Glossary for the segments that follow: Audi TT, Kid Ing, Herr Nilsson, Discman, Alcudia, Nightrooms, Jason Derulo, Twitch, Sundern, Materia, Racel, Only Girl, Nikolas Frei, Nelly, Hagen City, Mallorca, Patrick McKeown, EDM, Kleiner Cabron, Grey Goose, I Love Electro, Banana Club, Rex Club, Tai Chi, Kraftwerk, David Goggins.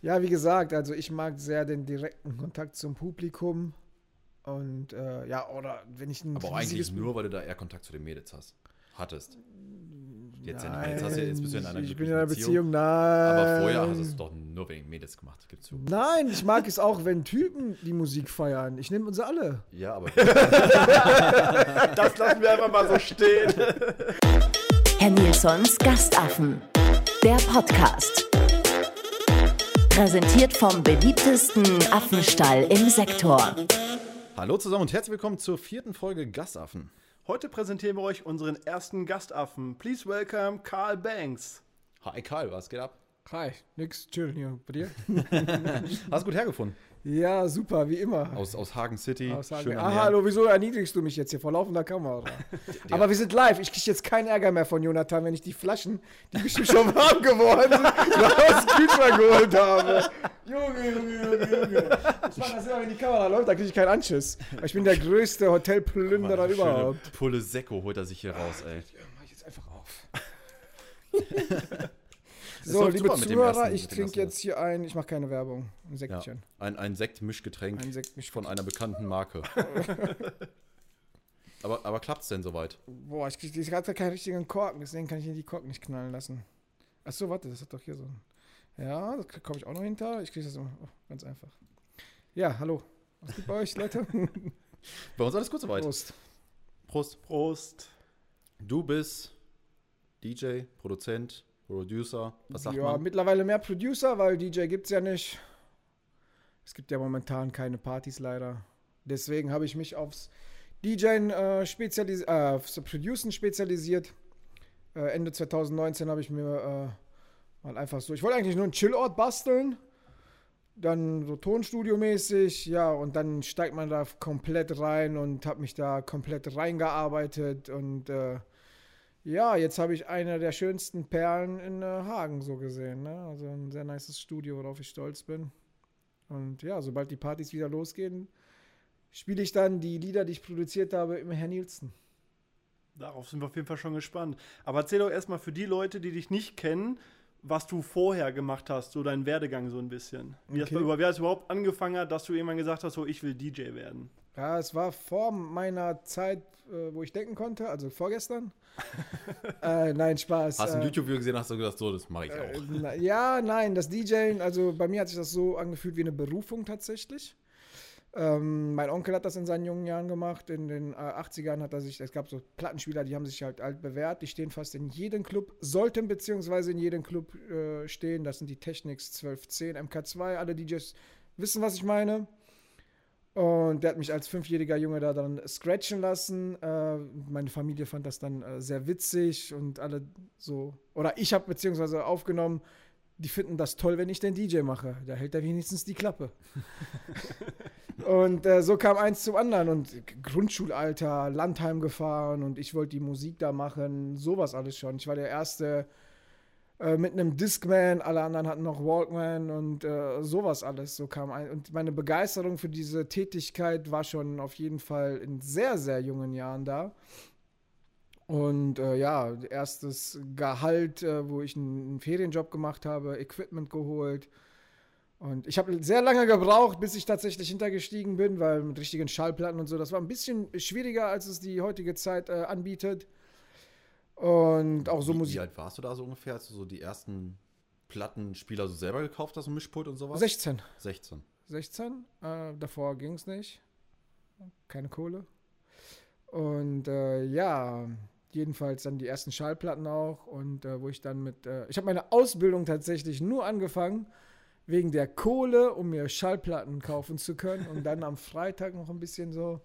Ja, wie gesagt, also ich mag sehr den direkten Kontakt zum Publikum. Und ja, oder wenn ich ein Aber eigentlich nur, weil du da eher Kontakt zu den Mädels hattest. Jetzt, nein, jetzt hast du jetzt bist du in einer Beziehung, nein. Aber vorher hast du es doch nur wegen Mädels gemacht, gibt's zu. Nein, ich mag es auch, wenn Typen die Musik feiern. Ich nehme uns alle. Ja, aber das lassen wir einfach mal so stehen. Herr Nilssons Gastaffen, der Podcast. Präsentiert vom beliebtesten Affenstall im Sektor. Hallo zusammen und herzlich willkommen zur 4. Folge Gastaffen. Heute präsentieren wir euch unseren ersten Gastaffen. Please welcome Karl Banks. Hi Karl, was geht ab? Hi, nix, chill hier, bei dir? Hast du gut hergefunden? Ja, super, wie immer. Aus Hagen City. Aus Hagen. Schön hallo, wieso erniedrigst du mich jetzt hier vor laufender Kamera? Aber wir sind live. Ich kriege jetzt keinen Ärger mehr von Jonathan, wenn ich die Flaschen, die bestimmt schon warm geworden sind, aus dem Kühlschrank geholt habe. Junge. Ich mache das immer, wenn die Kamera läuft, da kriege ich keinen Anschiss. Weil ich bin der größte Hotelplünderer überhaupt. Pulle Sekko holt er sich hier raus, ey. Ja, mach ich jetzt einfach auf. So, liebe Zuhörer, ich trinke jetzt hier ich mache keine Werbung, ein Sektchen. Ja, ein Sektmischgetränk von einer bekannten Marke. aber klappt's denn soweit? Boah, ich kriege gerade keinen richtigen Korken, deswegen kann ich hier die Korken nicht knallen lassen. Achso, warte, das hat doch hier so ein... Ja, da komme ich auch noch hinter, ich kriege das immer ganz einfach. Ja, hallo, was geht bei euch, Leute? Bei uns alles gut soweit. Prost. Du bist DJ, Producer, was sagt man? Ja, mittlerweile mehr Producer, weil DJ gibt's ja nicht. Es gibt ja momentan keine Partys leider. Deswegen habe ich mich aufs DJen aufs Producen spezialisiert. Ende 2019 habe ich mir mal einfach so, ich wollte eigentlich nur einen Chillort basteln, dann so Tonstudio-mäßig, ja, und dann steigt man da komplett rein und habe mich da komplett reingearbeitet und ja, jetzt habe ich eine der schönsten Perlen in Hagen so gesehen, ne? Also ein sehr nices Studio, worauf ich stolz bin. Und ja, sobald die Partys wieder losgehen, spiele ich dann die Lieder, die ich produziert habe, im Herr Nilsson. Darauf sind wir auf jeden Fall schon gespannt. Aber erzähl doch erstmal für die Leute, die dich nicht kennen, was du vorher gemacht hast, so deinen Werdegang so ein bisschen. Wie hast du überhaupt angefangen hat, dass du irgendwann gesagt hast, so ich will DJ werden? Ja, es war vor meiner Zeit, wo ich denken konnte, also vorgestern. Nein, Spaß. Hast du ein YouTube-Video gesehen, hast du gedacht, so, das mache ich auch. Das DJing, also bei mir hat sich das so angefühlt wie eine Berufung tatsächlich. Mein Onkel hat das in seinen jungen Jahren gemacht, in den 80ern es gab so Plattenspieler, die haben sich halt alt bewährt, die stehen fast in jedem Club, sollten beziehungsweise in jedem Club stehen, das sind die Technics 1210 MK2, alle DJs wissen, was ich meine. Und der hat mich als 5-jähriger Junge da dann scratchen lassen. Meine Familie fand das dann sehr witzig und alle so. Oder ich habe beziehungsweise aufgenommen, die finden das toll, wenn ich den DJ mache. Da hält er wenigstens die Klappe. Und so kam eins zum anderen. Und Grundschulalter, Landheim gefahren und ich wollte die Musik da machen. Sowas alles schon. Ich war der Erste mit einem Discman, alle anderen hatten noch Walkman und sowas alles. So kam ein. Und meine Begeisterung für diese Tätigkeit war schon auf jeden Fall in sehr, sehr jungen Jahren da. Und ja, erstes Gehalt, wo ich einen Ferienjob gemacht habe, Equipment geholt. Und ich habe sehr lange gebraucht, bis ich tatsächlich hintergestiegen bin, weil mit richtigen Schallplatten und so, das war ein bisschen schwieriger, als es die heutige Zeit anbietet. Und auch so Musik. Wie alt warst du da so ungefähr, als du so die ersten Plattenspieler so selber gekauft hast, ein Mischpult und sowas? 16. Davor ging es nicht. Keine Kohle. Und ja, jedenfalls dann die ersten Schallplatten auch. Und wo ich dann ich habe meine Ausbildung tatsächlich nur angefangen, wegen der Kohle, um mir Schallplatten kaufen zu können. Und dann am Freitag noch ein bisschen so.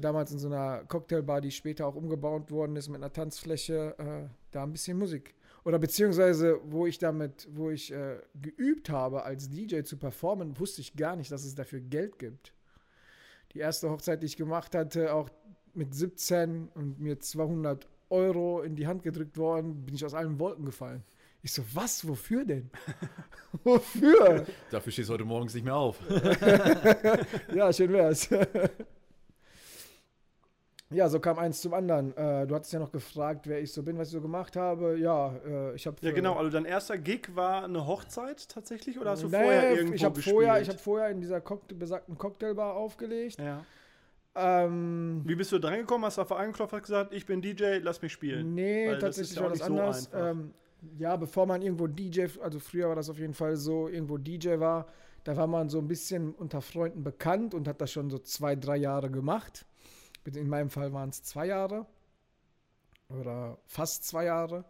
Damals in so einer Cocktailbar, die später auch umgebaut worden ist mit einer Tanzfläche, da ein bisschen Musik. Oder beziehungsweise, wo ich geübt habe, als DJ zu performen, wusste ich gar nicht, dass es dafür Geld gibt. Die erste Hochzeit, die ich gemacht hatte, auch mit 17 und mir 200 € in die Hand gedrückt worden, bin ich aus allen Wolken gefallen. Ich so, was? Wofür denn? Wofür? Dafür stehst du heute morgens nicht mehr auf. Ja, schön wär's. Ja, so kam eins zum anderen. Du hattest ja noch gefragt, wer ich so bin, was ich so gemacht habe. Ja, ich habe... Ja, genau. Also dein erster Gig war eine Hochzeit tatsächlich? Oder hast du vorher irgendwo gespielt? Ich habe vorher in dieser besagten Cocktailbar aufgelegt. Ja. Wie bist du dran gekommen? Hast du auf einen Klopfer gesagt, ich bin DJ, lass mich spielen? Nee, weil tatsächlich war das anders. So ja, bevor man irgendwo DJ... Also früher war das auf jeden Fall so, irgendwo DJ war. Da war man so ein bisschen unter Freunden bekannt und hat das schon so 2-3 Jahre gemacht. In meinem Fall waren es 2 Jahre oder fast 2 Jahre.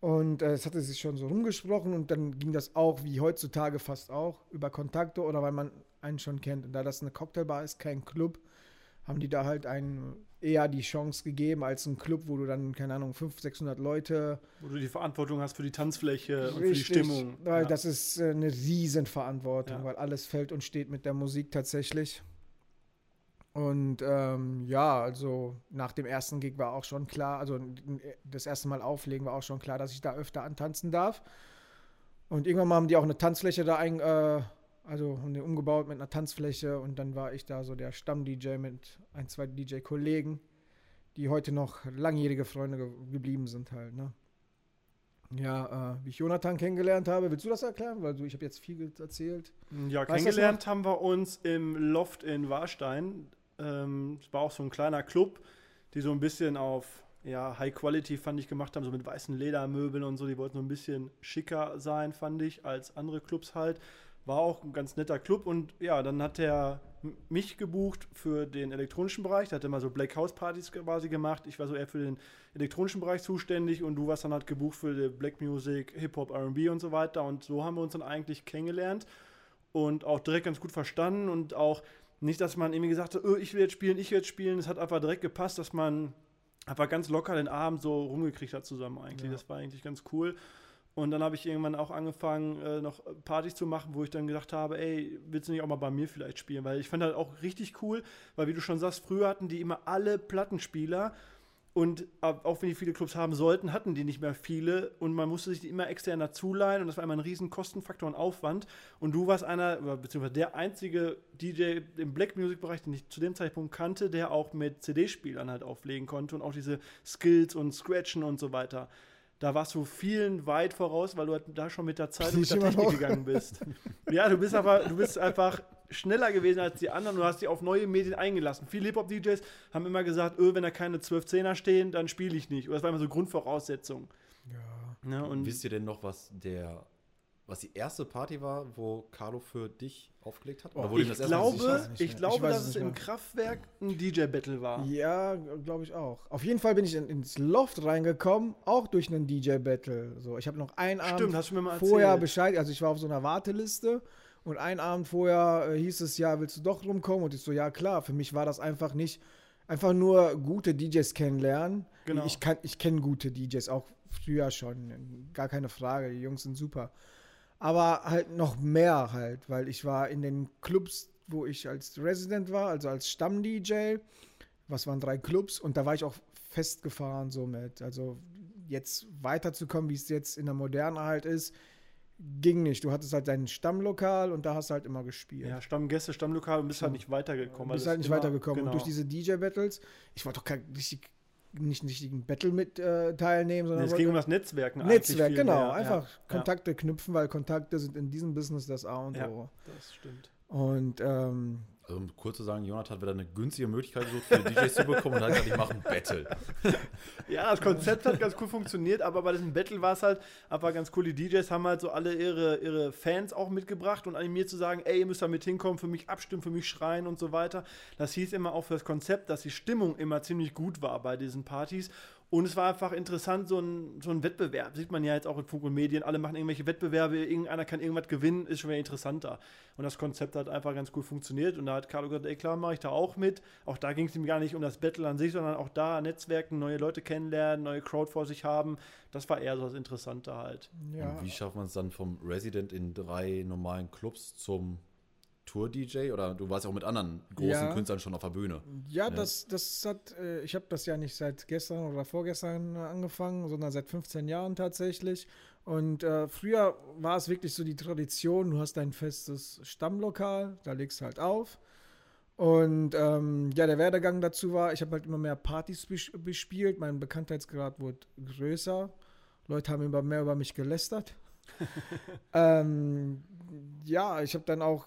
Und es hatte sich schon so rumgesprochen und dann ging das auch, wie heutzutage fast auch, über Kontakte oder weil man einen schon kennt. Und da das eine Cocktailbar ist, kein Club, haben die da halt einen eher die Chance gegeben als ein Club, wo du dann, keine Ahnung, 500-600 Leute... Wo du die Verantwortung hast für die Tanzfläche, richtig, und für die Stimmung. Weil ja. Das ist eine Riesenverantwortung, ja. Weil alles fällt und steht mit der Musik tatsächlich. Und ja, also nach dem ersten Gig war auch schon klar, also das erste Mal auflegen war auch schon klar, dass ich da öfter antanzen darf. Und irgendwann mal haben die auch eine Tanzfläche da umgebaut mit einer Tanzfläche und dann war ich da so der Stamm-DJ mit 1-2 DJ-Kollegen, die heute noch langjährige Freunde geblieben sind halt, ne? Ja, wie ich Jonathan kennengelernt habe. Willst du das erklären? Weil ich habe jetzt viel erzählt. Ja, weißt kennengelernt haben wir uns im Loft in Warstein. Es war auch so ein kleiner Club, die so ein bisschen auf High Quality, fand ich, gemacht haben, so mit weißen Ledermöbeln und so. Die wollten so ein bisschen schicker sein, fand ich, als andere Clubs halt. War auch ein ganz netter Club und ja, dann hat er mich gebucht für den elektronischen Bereich. Der hat immer so Black House Partys quasi gemacht. Ich war so eher für den elektronischen Bereich zuständig und du warst dann halt gebucht für Black Music, Hip-Hop, R&B und so weiter. Und so haben wir uns dann eigentlich kennengelernt und auch direkt ganz gut verstanden und auch nicht, dass man irgendwie gesagt hat, ich will jetzt spielen. Es hat einfach direkt gepasst, dass man einfach ganz locker den Abend so rumgekriegt hat zusammen eigentlich. Ja. Das war eigentlich ganz cool. Und dann habe ich irgendwann auch angefangen, noch Partys zu machen, wo ich dann gesagt habe, ey, willst du nicht auch mal bei mir vielleicht spielen? Weil ich fand das auch richtig cool, weil wie du schon sagst, früher hatten die immer alle Plattenspieler und auch wenn die viele Clubs haben sollten, hatten die nicht mehr viele und man musste sich die immer extern dazuleihen und das war immer ein riesen Kostenfaktor und Aufwand und du warst beziehungsweise der einzige DJ im Black Music Bereich, den ich zu dem Zeitpunkt kannte, der auch mit CD-Spielern halt auflegen konnte und auch diese Skills und Scratchen und so weiter. Da warst du vielen weit voraus, weil du halt da schon mit der Zeit und mit der Technik gegangen bist. Ja, du bist einfach schneller gewesen als die anderen. Du hast dich auf neue Medien eingelassen. Viele Hip-Hop-DJs haben immer gesagt, wenn da keine 12-10er stehen, dann spiele ich nicht. Oder das war immer so Grundvoraussetzung. Ja. Ja, und wisst ihr denn noch, was die erste Party war, wo Carlo für dich aufgelegt hat? Oder ich glaube, dass es im Kraftwerk ein DJ-Battle war. Ja, glaube ich auch. Auf jeden Fall bin ich ins Loft reingekommen, auch durch einen DJ-Battle. So, ich habe noch einen Abend vorher Bescheid, also ich war auf so einer Warteliste und einen Abend vorher hieß es, ja, willst du doch rumkommen? Und ich so, ja klar, für mich war das einfach nur gute DJs kennenlernen. Genau. Ich kenne gute DJs, auch früher schon, gar keine Frage, die Jungs sind super. Aber halt noch mehr halt, weil ich war in den Clubs, wo ich als Resident war, also als Stamm-DJ, was waren 3 Clubs und da war ich auch festgefahren somit. Also jetzt weiterzukommen, wie es jetzt in der Moderne halt ist, ging nicht. Du hattest halt dein Stammlokal und da hast du halt immer gespielt. Ja, Stammgäste, Stammlokal und bist halt nicht weitergekommen. Genau. Und durch diese DJ-Battles, ich wollte doch nicht einen Battle mit teilnehmen, sondern... es ging um das Netzwerken. Netzwerk, genau. Mehr. Einfach Kontakte knüpfen, weil Kontakte sind in diesem Business das A und O. Das stimmt. Und also, um kurz zu sagen, Jonathan hat wieder eine günstige Möglichkeit gesucht, für DJs zu bekommen und hat gesagt, ich mache ein Battle. Ja, das Konzept hat ganz cool funktioniert, aber bei diesem Battle war es halt einfach ganz cool. Die DJs haben halt so alle ihre Fans auch mitgebracht und animiert zu sagen, ey, ihr müsst da mit hinkommen, für mich abstimmen, für mich schreien und so weiter. Das hieß immer auch für das Konzept, dass die Stimmung immer ziemlich gut war bei diesen Partys. Und es war einfach interessant, so ein Wettbewerb. Sieht man ja jetzt auch in Funk und Medien. Alle machen irgendwelche Wettbewerbe, irgendeiner kann irgendwas gewinnen, ist schon wieder interessanter. Und das Konzept hat einfach ganz cool funktioniert. Und da hat Carlo gesagt, ey klar, mache ich da auch mit. Auch da ging es ihm gar nicht um das Battle an sich, sondern auch da Netzwerken, neue Leute kennenlernen, neue Crowd vor sich haben. Das war eher so das Interessante halt. Ja. Und wie schafft man es dann vom Resident in 3 normalen Clubs zum Tour-DJ? Oder du warst ja auch mit anderen großen Künstlern schon auf der Bühne. Ja, das hat, ich habe das ja nicht seit gestern oder vorgestern angefangen, sondern seit 15 Jahren tatsächlich. Und früher war es wirklich so die Tradition, du hast dein festes Stammlokal, da legst du halt auf. Und ja, der Werdegang dazu war, ich habe halt immer mehr Partys bespielt, mein Bekanntheitsgrad wurde größer, Leute haben immer mehr über mich gelästert. Ja, ich habe dann auch,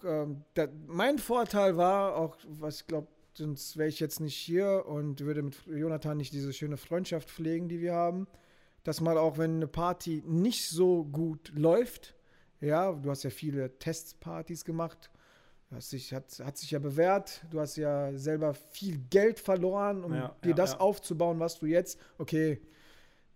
mein Vorteil war auch, was ich glaube, sonst wäre ich jetzt nicht hier und würde mit Jonathan nicht diese schöne Freundschaft pflegen, die wir haben, dass mal auch, wenn eine Party nicht so gut läuft, ja, du hast ja viele Testpartys gemacht, hat sich ja bewährt, du hast ja selber viel Geld verloren, um dir das aufzubauen, was du jetzt, okay,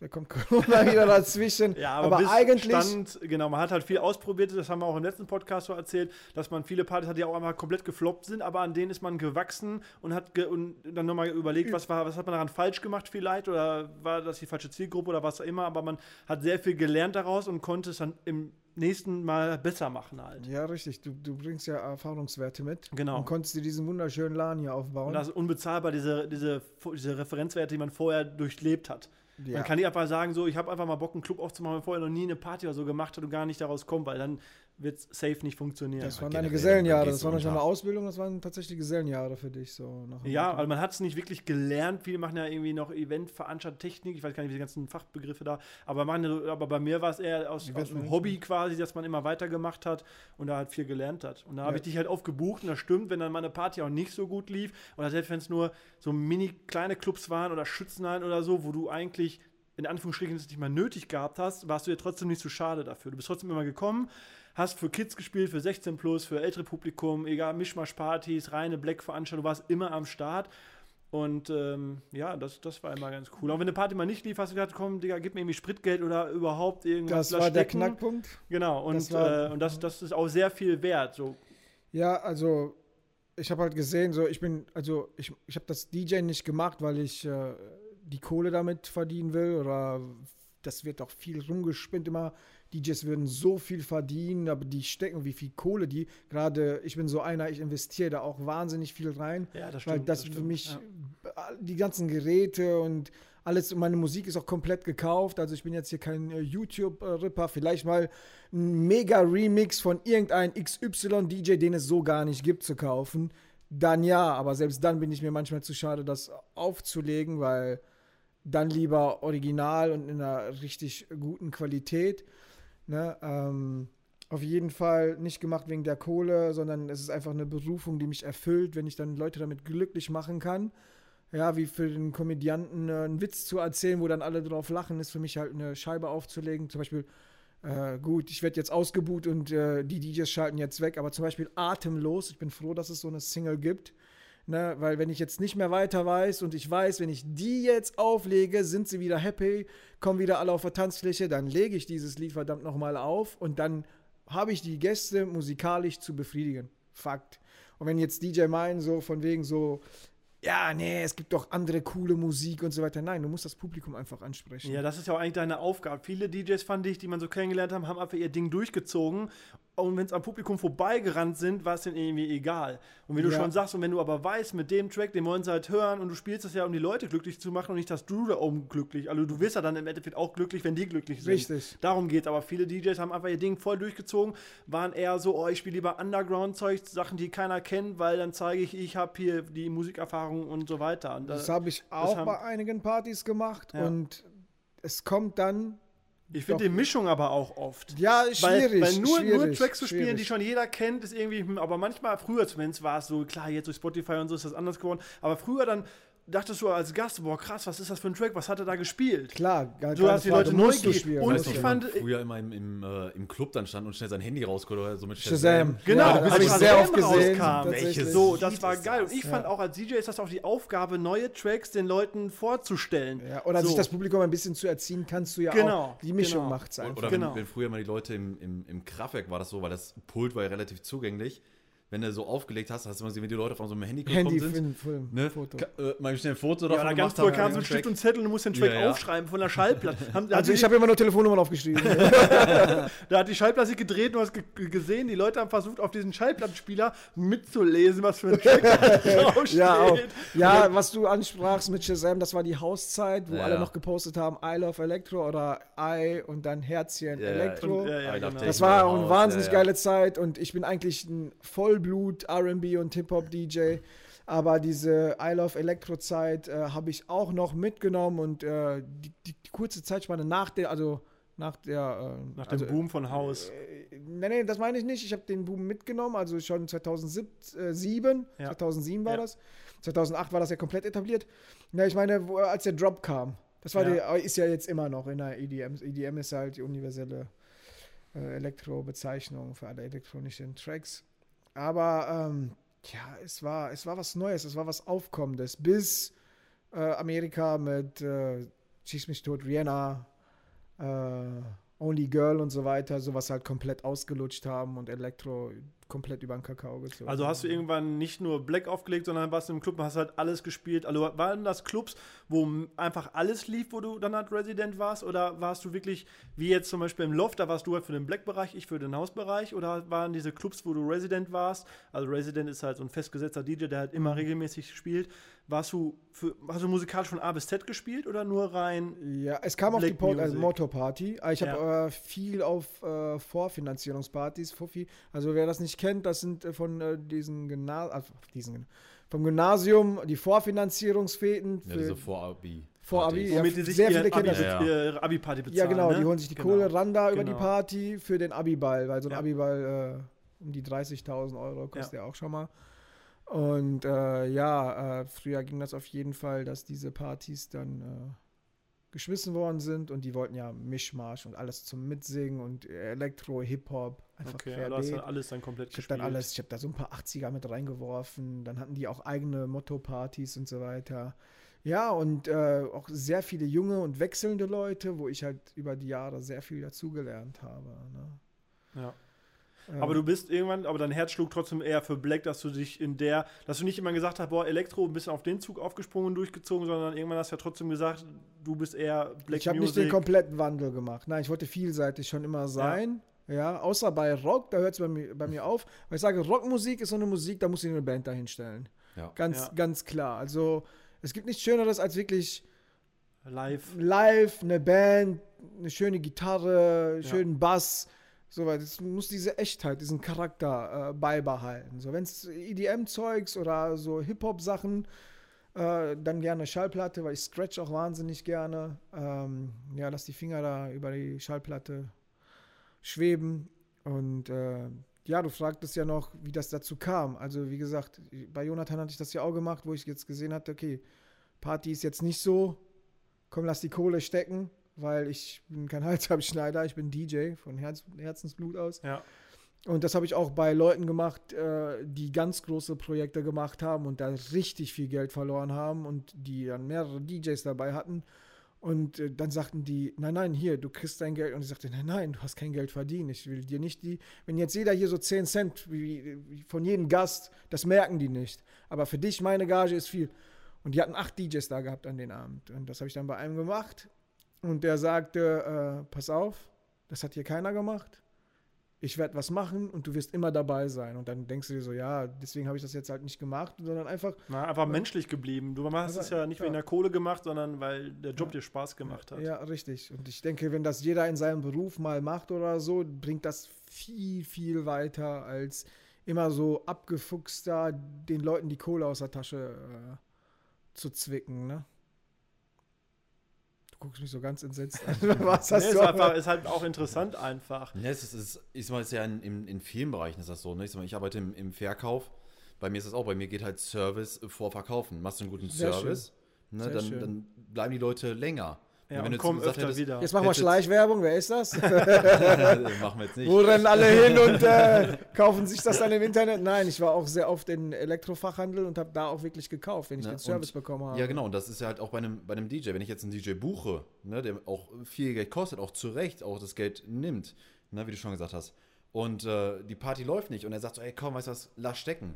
da kommt Corona wieder dazwischen. Ja, aber eigentlich man hat halt viel ausprobiert, das haben wir auch im letzten Podcast so erzählt, dass man viele Partys hat, die auch einmal komplett gefloppt sind, aber an denen ist man gewachsen und hat dann nochmal überlegt, was hat man daran falsch gemacht vielleicht, oder war das die falsche Zielgruppe oder was auch immer, aber man hat sehr viel gelernt daraus und konnte es dann im nächsten Mal besser machen halt. Ja, richtig. Du bringst ja Erfahrungswerte mit. Genau. Und konntest dir diesen wunderschönen Laden hier aufbauen. Und das ist unbezahlbar, diese Referenzwerte, die man vorher durchlebt hat. Ja. Man kann nicht einfach sagen, so, ich habe einfach mal Bock, einen Club aufzumachen, weil vorher noch nie eine Party oder so gemacht hat und gar nicht daraus kommt, weil dann wird es safe nicht funktionieren. Das waren deine Gesellenjahre, das war nicht nur eine Ausbildung, das waren tatsächlich Gesellenjahre für dich. So ja, aber man hat es nicht wirklich gelernt. Viele machen ja irgendwie noch Eventveranstaltung, Technik, ich weiß gar nicht, wie die ganzen Fachbegriffe da, aber bei mir war es eher aus einem Hobby quasi, dass man immer weitergemacht hat und da halt viel gelernt hat. Und da habe ich dich halt oft gebucht und das stimmt, wenn dann meine Party auch nicht so gut lief oder selbst wenn es nur so mini kleine Clubs waren oder Schützenhallen oder so, wo du eigentlich in Anführungsstrichen es nicht mal nötig gehabt hast, warst du ja trotzdem nicht so schade dafür. Du bist trotzdem immer gekommen, hast für Kids gespielt, für 16+, für ältere Publikum, egal, Mischmaschpartys, reine Black-Veranstaltungen, du warst immer am Start. Und ja, das war immer ganz cool. Auch wenn eine Party mal nicht lief, hast du gedacht, komm, Digga, gib mir irgendwie Spritgeld oder überhaupt irgendwas. Das war der Knackpunkt. Genau, und das ist auch sehr viel wert. So. Ja, also ich habe halt gesehen, so ich habe das DJ nicht gemacht, weil ich die Kohle damit verdienen will, oder das wird auch viel rumgespinnt immer, DJs würden so viel verdienen, aber die stecken, wie viel Kohle die, gerade ich bin so einer, ich investiere da auch wahnsinnig viel rein, ja, das stimmt, weil das für mich, ja, die ganzen Geräte und alles, und meine Musik ist auch komplett gekauft, also ich bin jetzt hier kein YouTube-Ripper, vielleicht mal ein Mega-Remix von irgendeinem XY-DJ, den es so gar nicht gibt, zu kaufen, dann ja, aber selbst dann bin ich mir manchmal zu schade, das aufzulegen, weil dann lieber original und in einer richtig guten Qualität. Ne? Auf jeden Fall nicht gemacht wegen der Kohle, sondern es ist einfach eine Berufung, die mich erfüllt, wenn ich dann Leute damit glücklich machen kann. Ja, wie für den Komödianten einen Witz zu erzählen, wo dann alle drauf lachen, ist für mich halt eine Scheibe aufzulegen. Zum Beispiel, gut, ich werde jetzt ausgebucht und die DJs schalten jetzt weg, aber zum Beispiel Atemlos, ich bin froh, dass es so eine Single gibt. Ne, weil wenn ich jetzt nicht mehr weiter weiß und ich weiß, wenn ich die jetzt auflege, sind sie wieder happy, kommen wieder alle auf der Tanzfläche, dann lege ich dieses Lied verdammt nochmal auf und dann habe ich die Gäste musikalisch zu befriedigen. Fakt. Und wenn jetzt DJ meinen, so von wegen so, ja, nee, es gibt doch andere coole Musik und so weiter. Nein, du musst das Publikum einfach ansprechen. Ja, das ist ja auch eigentlich deine Aufgabe. Viele DJs, fand ich, die man so kennengelernt haben, haben einfach ihr Ding durchgezogen. Und wenn es am Publikum vorbeigerannt sind, war es denen irgendwie egal. Und wie du schon sagst, und wenn du aber weißt, mit dem Track, den wollen sie halt hören, und du spielst das ja, um die Leute glücklich zu machen und nicht, dass du da oben glücklich, also du wirst ja dann im Endeffekt auch glücklich, wenn die glücklich sind. Richtig. Darum geht's. Aber viele DJs haben einfach ihr Ding voll durchgezogen, waren eher so, oh, ich spiele lieber Underground-Zeug, Sachen, die keiner kennt, weil dann zeige ich, ich habe hier die Musikerfahrung und so weiter. Und das habe ich auch bei einigen Partys gemacht, und es kommt dann, ich finde die Mischung aber auch oft. Ja, schwierig. Weil nur Tracks zu spielen, die schon jeder kennt, ist irgendwie, aber manchmal, früher zumindest war es so, klar, jetzt durch Spotify und so ist das anders geworden, aber früher dann dachtest du als Gast, boah krass, was ist das für ein Track, was hat er da gespielt? Klar, gar du hast die Leute neugierig. Und ich fand, früher immer im Club dann stand und schnell sein Handy rausgeholt oder so mit Shazam. Genau, ja, ich sehr oft gesehen. Welches so, das war geil. Und ich fand auch, als DJ ist das auch die Aufgabe, neue Tracks den Leuten vorzustellen. Ja, oder so, sich das Publikum ein bisschen zu erziehen, kannst du ja auch. Die Mischung macht's einfach. Oder wenn früher mal die Leute im Kraftwerk war das so, weil das Pult war ja relativ zugänglich. Wenn du so aufgelegt hast, hast du mal gesehen, wenn die Leute auf so einem Handy gekommen sind. Film, ne? Foto. Mal schnell ein Foto davon gemacht haben. Ja, ganz cool, kam so ein Stift und Zettel und du musst den Track aufschreiben von der Schallplatte. Also ich habe immer nur Telefonnummern aufgeschrieben. Da hat die Schallplatte gedreht und du hast gesehen, die Leute haben versucht, auf diesen Schallplattenspieler mitzulesen, was für ein Track da draufsteht. Ja, was du ansprachst mit Shazam, das war die Hauszeit, wo alle noch gepostet haben, I Love Electro oder I und dann Herzchen Electro. Das war auch eine wahnsinnig geile Zeit und ich bin eigentlich ein voll Vollblut R&B und Hip-Hop-DJ. Aber diese I Love Electro Zeit habe ich auch noch mitgenommen und die kurze Zeitspanne nach der, also nach dem Boom von House. Nee, das meine ich nicht. Ich habe den Boom mitgenommen, also schon 2007 war ja. das. 2008 war das ja komplett etabliert. Ja, ich meine, als der Drop kam. Das war ja. Ist ja jetzt immer noch in der EDM. EDM ist halt die universelle Elektro-Bezeichnung für alle elektronischen Tracks. Aber ja, es war was Neues, es war was Aufkommendes, bis Amerika mit Schieß mich tot, Rihanna, Only Girl und so weiter, sowas halt komplett ausgelutscht haben und Elektro komplett über den Kakao gezogen. Also hast du irgendwann nicht nur Black aufgelegt, sondern warst im Club und hast halt alles gespielt. Also waren das Clubs, wo einfach alles lief, wo du dann halt Resident warst? Oder warst du wirklich, wie jetzt zum Beispiel im Loft, da warst du halt für den Black-Bereich, ich für den House-Bereich? Oder waren diese Clubs, wo du Resident warst? Also Resident ist halt so ein festgesetzter DJ, der halt immer regelmäßig spielt. Hast du musikalisch von A bis Z gespielt oder nur rein? Ja, es kam Black auf die Motorparty. Ich habe viel auf Vorfinanzierungspartys, Fuffi. Also wer das nicht kennt, das sind von vom Gymnasium die Vorfinanzierungsfäden. Ja, diese Vor-Abi. Vor-Abi, ja, womit die sich sehr viele Kinder ihre Abi-Party bezahlen. Ja, genau, ne? Die holen sich die Kohle ran da über die Party für den Abi-Ball, weil so ein Abi-Ball um die 30.000 Euro kostet ja auch schon mal. Und früher ging das auf jeden Fall, dass diese Partys dann geschmissen worden sind und die wollten ja Mischmasch und alles zum Mitsingen und Elektro, Hip-Hop, einfach querbeet. Okay, du hast alles dann komplett gespielt. Ich habe da so ein paar 80er mit reingeworfen, dann hatten die auch eigene Motto-Partys und so weiter. Ja, und auch sehr viele junge und wechselnde Leute, wo ich halt über die Jahre sehr viel dazugelernt habe, ne? Ja. Aber du bist irgendwann, aber dein Herz schlug trotzdem eher für Black, dass du dich dass du nicht immer gesagt hast, boah, Elektro, ein bisschen auf den Zug aufgesprungen und durchgezogen, sondern irgendwann hast du ja trotzdem gesagt, du bist eher Black Music. Ich habe nicht den kompletten Wandel gemacht. Nein, ich wollte vielseitig schon immer sein. Ja, außer bei Rock, da hört es bei mir auf. Weil ich sage, Rockmusik ist so eine Musik, da musst du eine Band dahinstellen. Ja. Ganz klar. Also es gibt nichts Schöneres als wirklich live, eine Band, eine schöne Gitarre, schönen Bass. So, weil es muss diese Echtheit, diesen Charakter beibehalten. So, wenn es EDM-Zeugs oder so Hip-Hop-Sachen, dann gerne Schallplatte, weil ich scratch auch wahnsinnig gerne. Lass die Finger da über die Schallplatte schweben. Und du fragtest ja noch, wie das dazu kam. Also wie gesagt, bei Jonathan hatte ich das ja auch gemacht, wo ich jetzt gesehen hatte, okay, Party ist jetzt nicht so, komm, lass die Kohle stecken. Weil ich bin kein Halsabschneider, ich bin DJ von Herzensblut aus. Ja. Und das habe ich auch bei Leuten gemacht, die ganz große Projekte gemacht haben und da richtig viel Geld verloren haben und die dann mehrere DJs dabei hatten. Und dann sagten die, nein, hier, du kriegst dein Geld. Und ich sagte, nein, du hast kein Geld verdient. Ich will dir nicht wenn jetzt jeder hier so 10 Cent von jedem Gast, das merken die nicht. Aber für dich, meine Gage ist viel. Und die hatten 8 DJs da gehabt an den Abend. Und das habe ich dann bei einem gemacht. Und der sagte, pass auf, das hat hier keiner gemacht. Ich werde was machen und du wirst immer dabei sein. Und dann denkst du dir so, ja, deswegen habe ich das jetzt halt nicht gemacht, sondern einfach menschlich geblieben. Du hast es ja nicht wegen der Kohle gemacht, sondern weil der Job dir Spaß gemacht hat. Ja, richtig. Und ich denke, wenn das jeder in seinem Beruf mal macht oder so, bringt das viel, viel weiter als immer so abgefuchst da den Leuten die Kohle aus der Tasche zu zwicken, ne? Du guckst mich so ganz entsetzt an. Was hast du ist halt auch interessant einfach. Ja, es ist ja in vielen Bereichen ist das so. Ne? Ich arbeite im Verkauf. Bei mir ist das auch. Bei mir geht halt Service vor Verkaufen. Machst du einen guten Service, ne? Dann bleiben die Leute länger. Ja, und kommen öfter wieder. Jetzt machen wir Schleichwerbung. Wer ist das? Das machen wir jetzt nicht. Wo rennen alle hin und kaufen sich das dann im Internet? Nein, ich war auch sehr oft in Elektrofachhandel und habe da auch wirklich gekauft, wenn ich den Service bekommen habe. Ja, genau. Und das ist ja halt auch bei einem DJ. Wenn ich jetzt einen DJ buche, ne, der auch viel Geld kostet, auch zu Recht auch das Geld nimmt, ne, wie du schon gesagt hast, und die Party läuft nicht und er sagt so, ey, komm, weißt du was, lass stecken.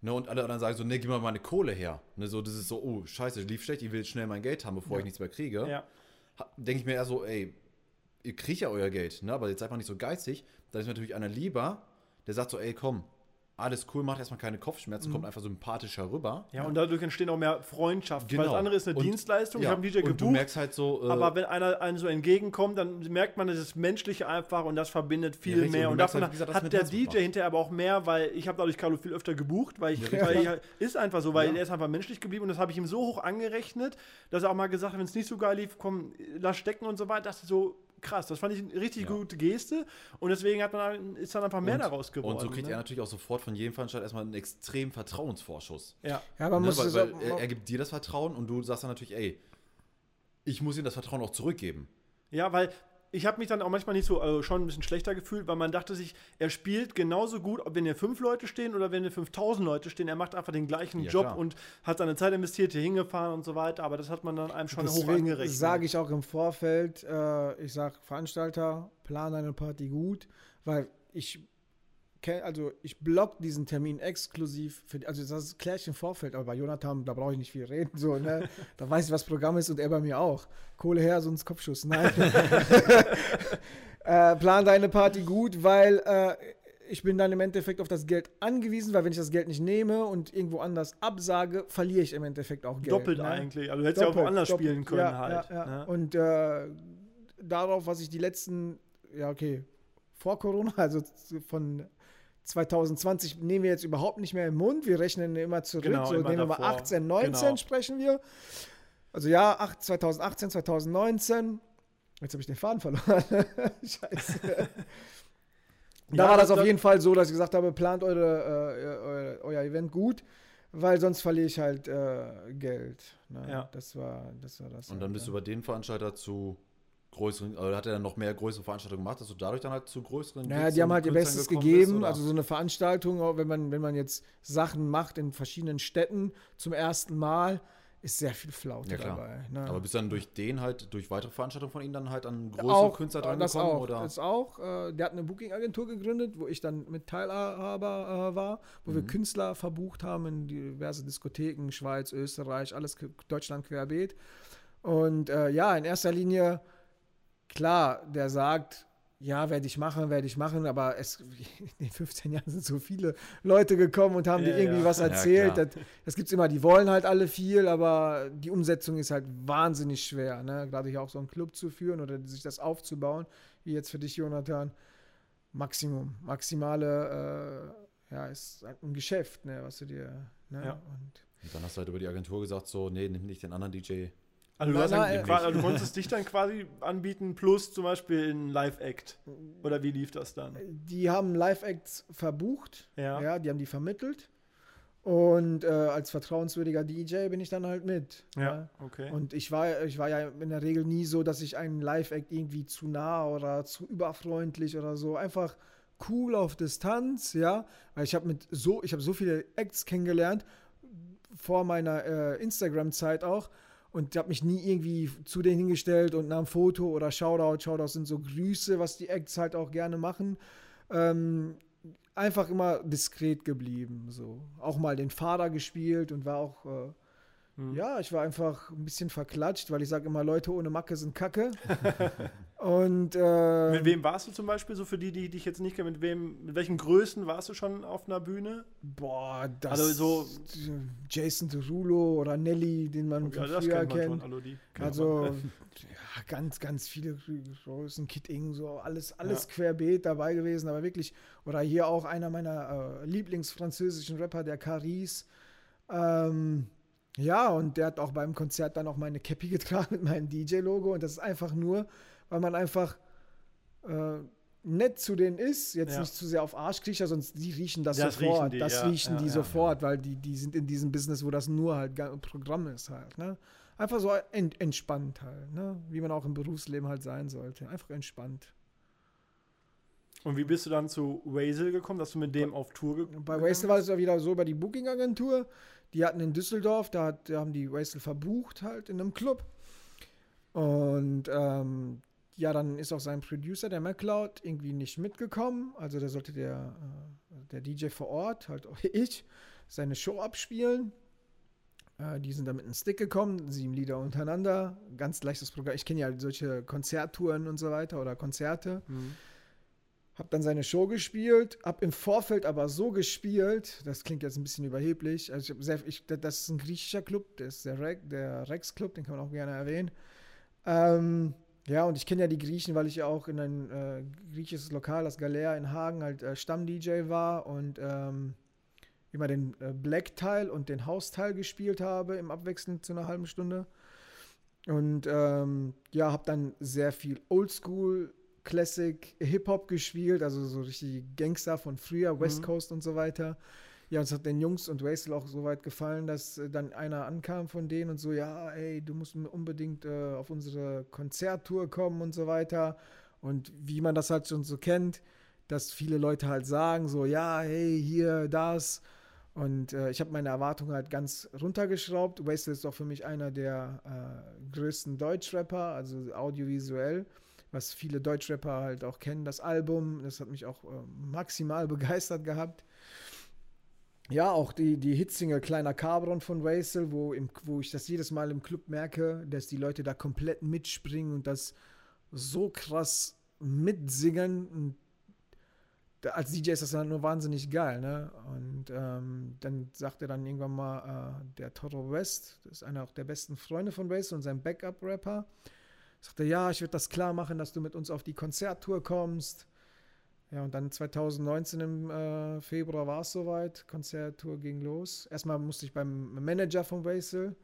Ne, und alle anderen sagen so, ne, gib mal meine Kohle her. Ne, so, das ist so, oh, scheiße, lief schlecht, ich will jetzt schnell mein Geld haben, bevor ich nichts mehr kriege. Ja. Denke ich mir eher so, ey, ihr kriegt ja euer Geld, ne, aber jetzt seid mal nicht so geizig. Dann ist natürlich einer lieber, der sagt so, ey, komm, alles cool, macht erstmal keine Kopfschmerzen, kommt einfach sympathischer rüber. Ja, und dadurch entstehen auch mehr Freundschaften. Genau. Weil das andere ist eine Dienstleistung, ich habe einen DJ gebucht. Und du merkst halt so... aber wenn einer einem so entgegenkommt, dann merkt man, das ist Menschliche einfach und das verbindet viel mehr. Und davon halt, gesagt, hat der DJ hinterher aber auch mehr, weil ich habe dadurch Carlo viel öfter gebucht, weil ich... ist einfach so, weil er ist einfach menschlich geblieben und das habe ich ihm so hoch angerechnet, dass er auch mal gesagt hat, wenn es nicht so geil lief, komm, lass stecken und so weiter, dass so... Krass, das fand ich eine richtig gute Geste und deswegen hat man, ist dann einfach mehr daraus geworden. Und so kriegt er natürlich auch sofort von jedem Veranstalter erstmal einen extremen Vertrauensvorschuss. Ja, ja, aber muss es auch, er gibt dir das Vertrauen und du sagst dann natürlich, ey, ich muss ihm das Vertrauen auch zurückgeben. Ja, weil ich habe mich dann auch manchmal nicht so, also schon ein bisschen schlechter gefühlt, weil man dachte sich, er spielt genauso gut, ob wenn hier 5 Leute stehen oder wenn hier 5000 Leute stehen, er macht einfach den gleichen Job und hat seine Zeit investiert, hier hingefahren und so weiter, aber das hat man dann einem schon hoch angerechnet. Sage ich auch im Vorfeld, ich sage, Veranstalter, plan deine Party gut, weil ich block diesen Termin exklusiv, das kläre ich im Vorfeld, aber bei Jonathan, da brauche ich nicht viel reden, so, ne? Da weiß ich, was Programm ist und er bei mir auch. Kohle her, sonst Kopfschuss, nein. Plan deine Party gut, weil ich bin dann im Endeffekt auf das Geld angewiesen, weil wenn ich das Geld nicht nehme und irgendwo anders absage, verliere ich im Endeffekt auch Geld. Doppelt, ne? Eigentlich, also du hättest ja auch woanders spielen können halt. Ja, ja. Ne? Und darauf, was ich die letzten, vor Corona, also von 2020 nehmen wir jetzt überhaupt nicht mehr im Mund, wir rechnen immer zurück, genau, so nehmen wir mal 18, 19 sprechen wir. Also 2018, 2019, jetzt habe ich den Faden verloren, scheiße. Da war das auf jeden Fall so, dass ich gesagt habe, plant euer Event gut, weil sonst verliere ich halt Geld. Ne? Ja. Das war das. Und dann bist du über den Veranstalter zu... größeren, oder hat er dann noch mehr größere Veranstaltungen gemacht, dass du dadurch dann halt zu größeren... Naja, die haben halt ihr Bestes gegeben, also so eine Veranstaltung, wenn man jetzt Sachen macht in verschiedenen Städten zum ersten Mal, ist sehr viel Flaute dabei. Ne? Aber bist du dann durch weitere Veranstaltungen von ihnen dann halt an größere Künstler dran gekommen? Der hat eine Booking-Agentur gegründet, wo ich dann mit Teilhaber war, wo wir Künstler verbucht haben in diverse Diskotheken, Schweiz, Österreich, alles Deutschland querbeet. Und in erster Linie klar, der sagt, ja, werde ich machen, aber in 15 Jahren sind so viele Leute gekommen und haben dir irgendwie was erzählt. Ja, das gibt es immer, die wollen halt alle viel, aber die Umsetzung ist halt wahnsinnig schwer, ne? Gerade hier auch so einen Club zu führen oder sich das aufzubauen, wie jetzt für dich, Jonathan. Ist halt ein Geschäft, ne, was du dir, ne? Ja. Und dann hast du halt über die Agentur gesagt, so, nee, nimm nicht den anderen DJ. Also du konntest dich dann quasi anbieten, plus zum Beispiel ein Live-Act. Oder wie lief das dann? Die haben Live-Acts verbucht, die haben die vermittelt. Und als vertrauenswürdiger DJ bin ich dann halt mit. Ja, okay. Und ich war ja in der Regel nie so, dass ich einen Live-Act irgendwie zu nah oder zu überfreundlich oder so. Einfach cool auf Distanz, Weil ich habe so viele Acts kennengelernt, vor meiner Instagram-Zeit auch. Und habe mich nie irgendwie zu denen hingestellt und nahm Foto oder Shoutout. Shoutouts sind so Grüße, was die Acts halt auch gerne machen. Einfach immer diskret geblieben. So. Auch mal den Vater gespielt und war auch, ich war einfach ein bisschen verklatscht, weil ich sage immer, Leute ohne Macke sind Kacke. Und mit wem warst du zum Beispiel, so für die ich jetzt nicht kenne, mit welchen Größen warst du schon auf einer Bühne? Boah, Jason Derulo oder Nelly, den man früher kennt. Ganz, ganz viele Größen, Kid Ing, so alles querbeet dabei gewesen, aber wirklich, oder hier auch einer meiner Lieblingsfranzösischen Rapper, der Karis, und der hat auch beim Konzert dann auch meine Cappy getragen mit meinem DJ-Logo und das ist einfach nur, weil man einfach nett zu denen ist, jetzt nicht zu sehr auf Arschkriecher, sonst die riechen das sofort. Riechen die sofort, weil die sind in diesem Business, wo das nur halt Programm ist halt. Ne? Einfach so entspannt halt, ne? Wie man auch im Berufsleben halt sein sollte. Einfach entspannt. Und wie bist du dann zu Waisel gekommen, dass du mit dem auf Tour gekommen bist? Bei Waisel war es ja wieder so über die Booking-Agentur. Die hatten in Düsseldorf, da haben die Waisel verbucht halt in einem Club. Und dann ist auch sein Producer, der MacLeod, irgendwie nicht mitgekommen. Also da sollte der DJ vor Ort, halt auch ich, seine Show abspielen. Die sind dann mit einem Stick gekommen, 7 Lieder untereinander. Ganz leichtes Programm. Ich kenne ja solche Konzerttouren und so weiter oder Konzerte. Hab dann seine Show gespielt, hab im Vorfeld aber so gespielt, das klingt jetzt ein bisschen überheblich, also das ist ein griechischer Club, das ist der Rex Club, den kann man auch gerne erwähnen. Ja, und ich kenne ja die Griechen, weil ich ja auch in ein griechisches Lokal, das Galea in Hagen, halt Stamm-DJ war und immer den Black-Teil und den House-Teil gespielt habe, im Abwechseln zu einer halben Stunde. Und ja, hab dann sehr viel Oldschool, Classic, Hip-Hop gespielt, also so richtig Gangster von früher, West Coast und so weiter. Ja, uns hat den Jungs und Waisel auch so weit gefallen, dass dann einer ankam von denen und so, ja, ey, du musst unbedingt auf unsere Konzerttour kommen und so weiter. Und wie man das halt schon so kennt, dass viele Leute halt sagen so, ja, hey, hier, das. Und ich habe meine Erwartungen halt ganz runtergeschraubt. Waisel ist doch für mich einer der größten Deutschrapper, also audiovisuell, was viele Deutschrapper halt auch kennen. Das Album, das hat mich auch maximal begeistert gehabt. Ja, auch die Hitsingle Kleiner Cabron von Racel, wo ich das jedes Mal im Club merke, dass die Leute da komplett mitspringen und das so krass mitsingen. Und als DJ ist das dann nur wahnsinnig geil, ne? Und dann sagt er dann irgendwann mal, der Toro West, das ist einer auch der besten Freunde von Racel und sein Backup-Rapper, sagt er, ja, ich würde das klar machen, dass du mit uns auf die Konzerttour kommst. Ja, und dann 2019 im Februar war es soweit, Konzerttour ging los. Erstmal musste ich beim Manager von Waisel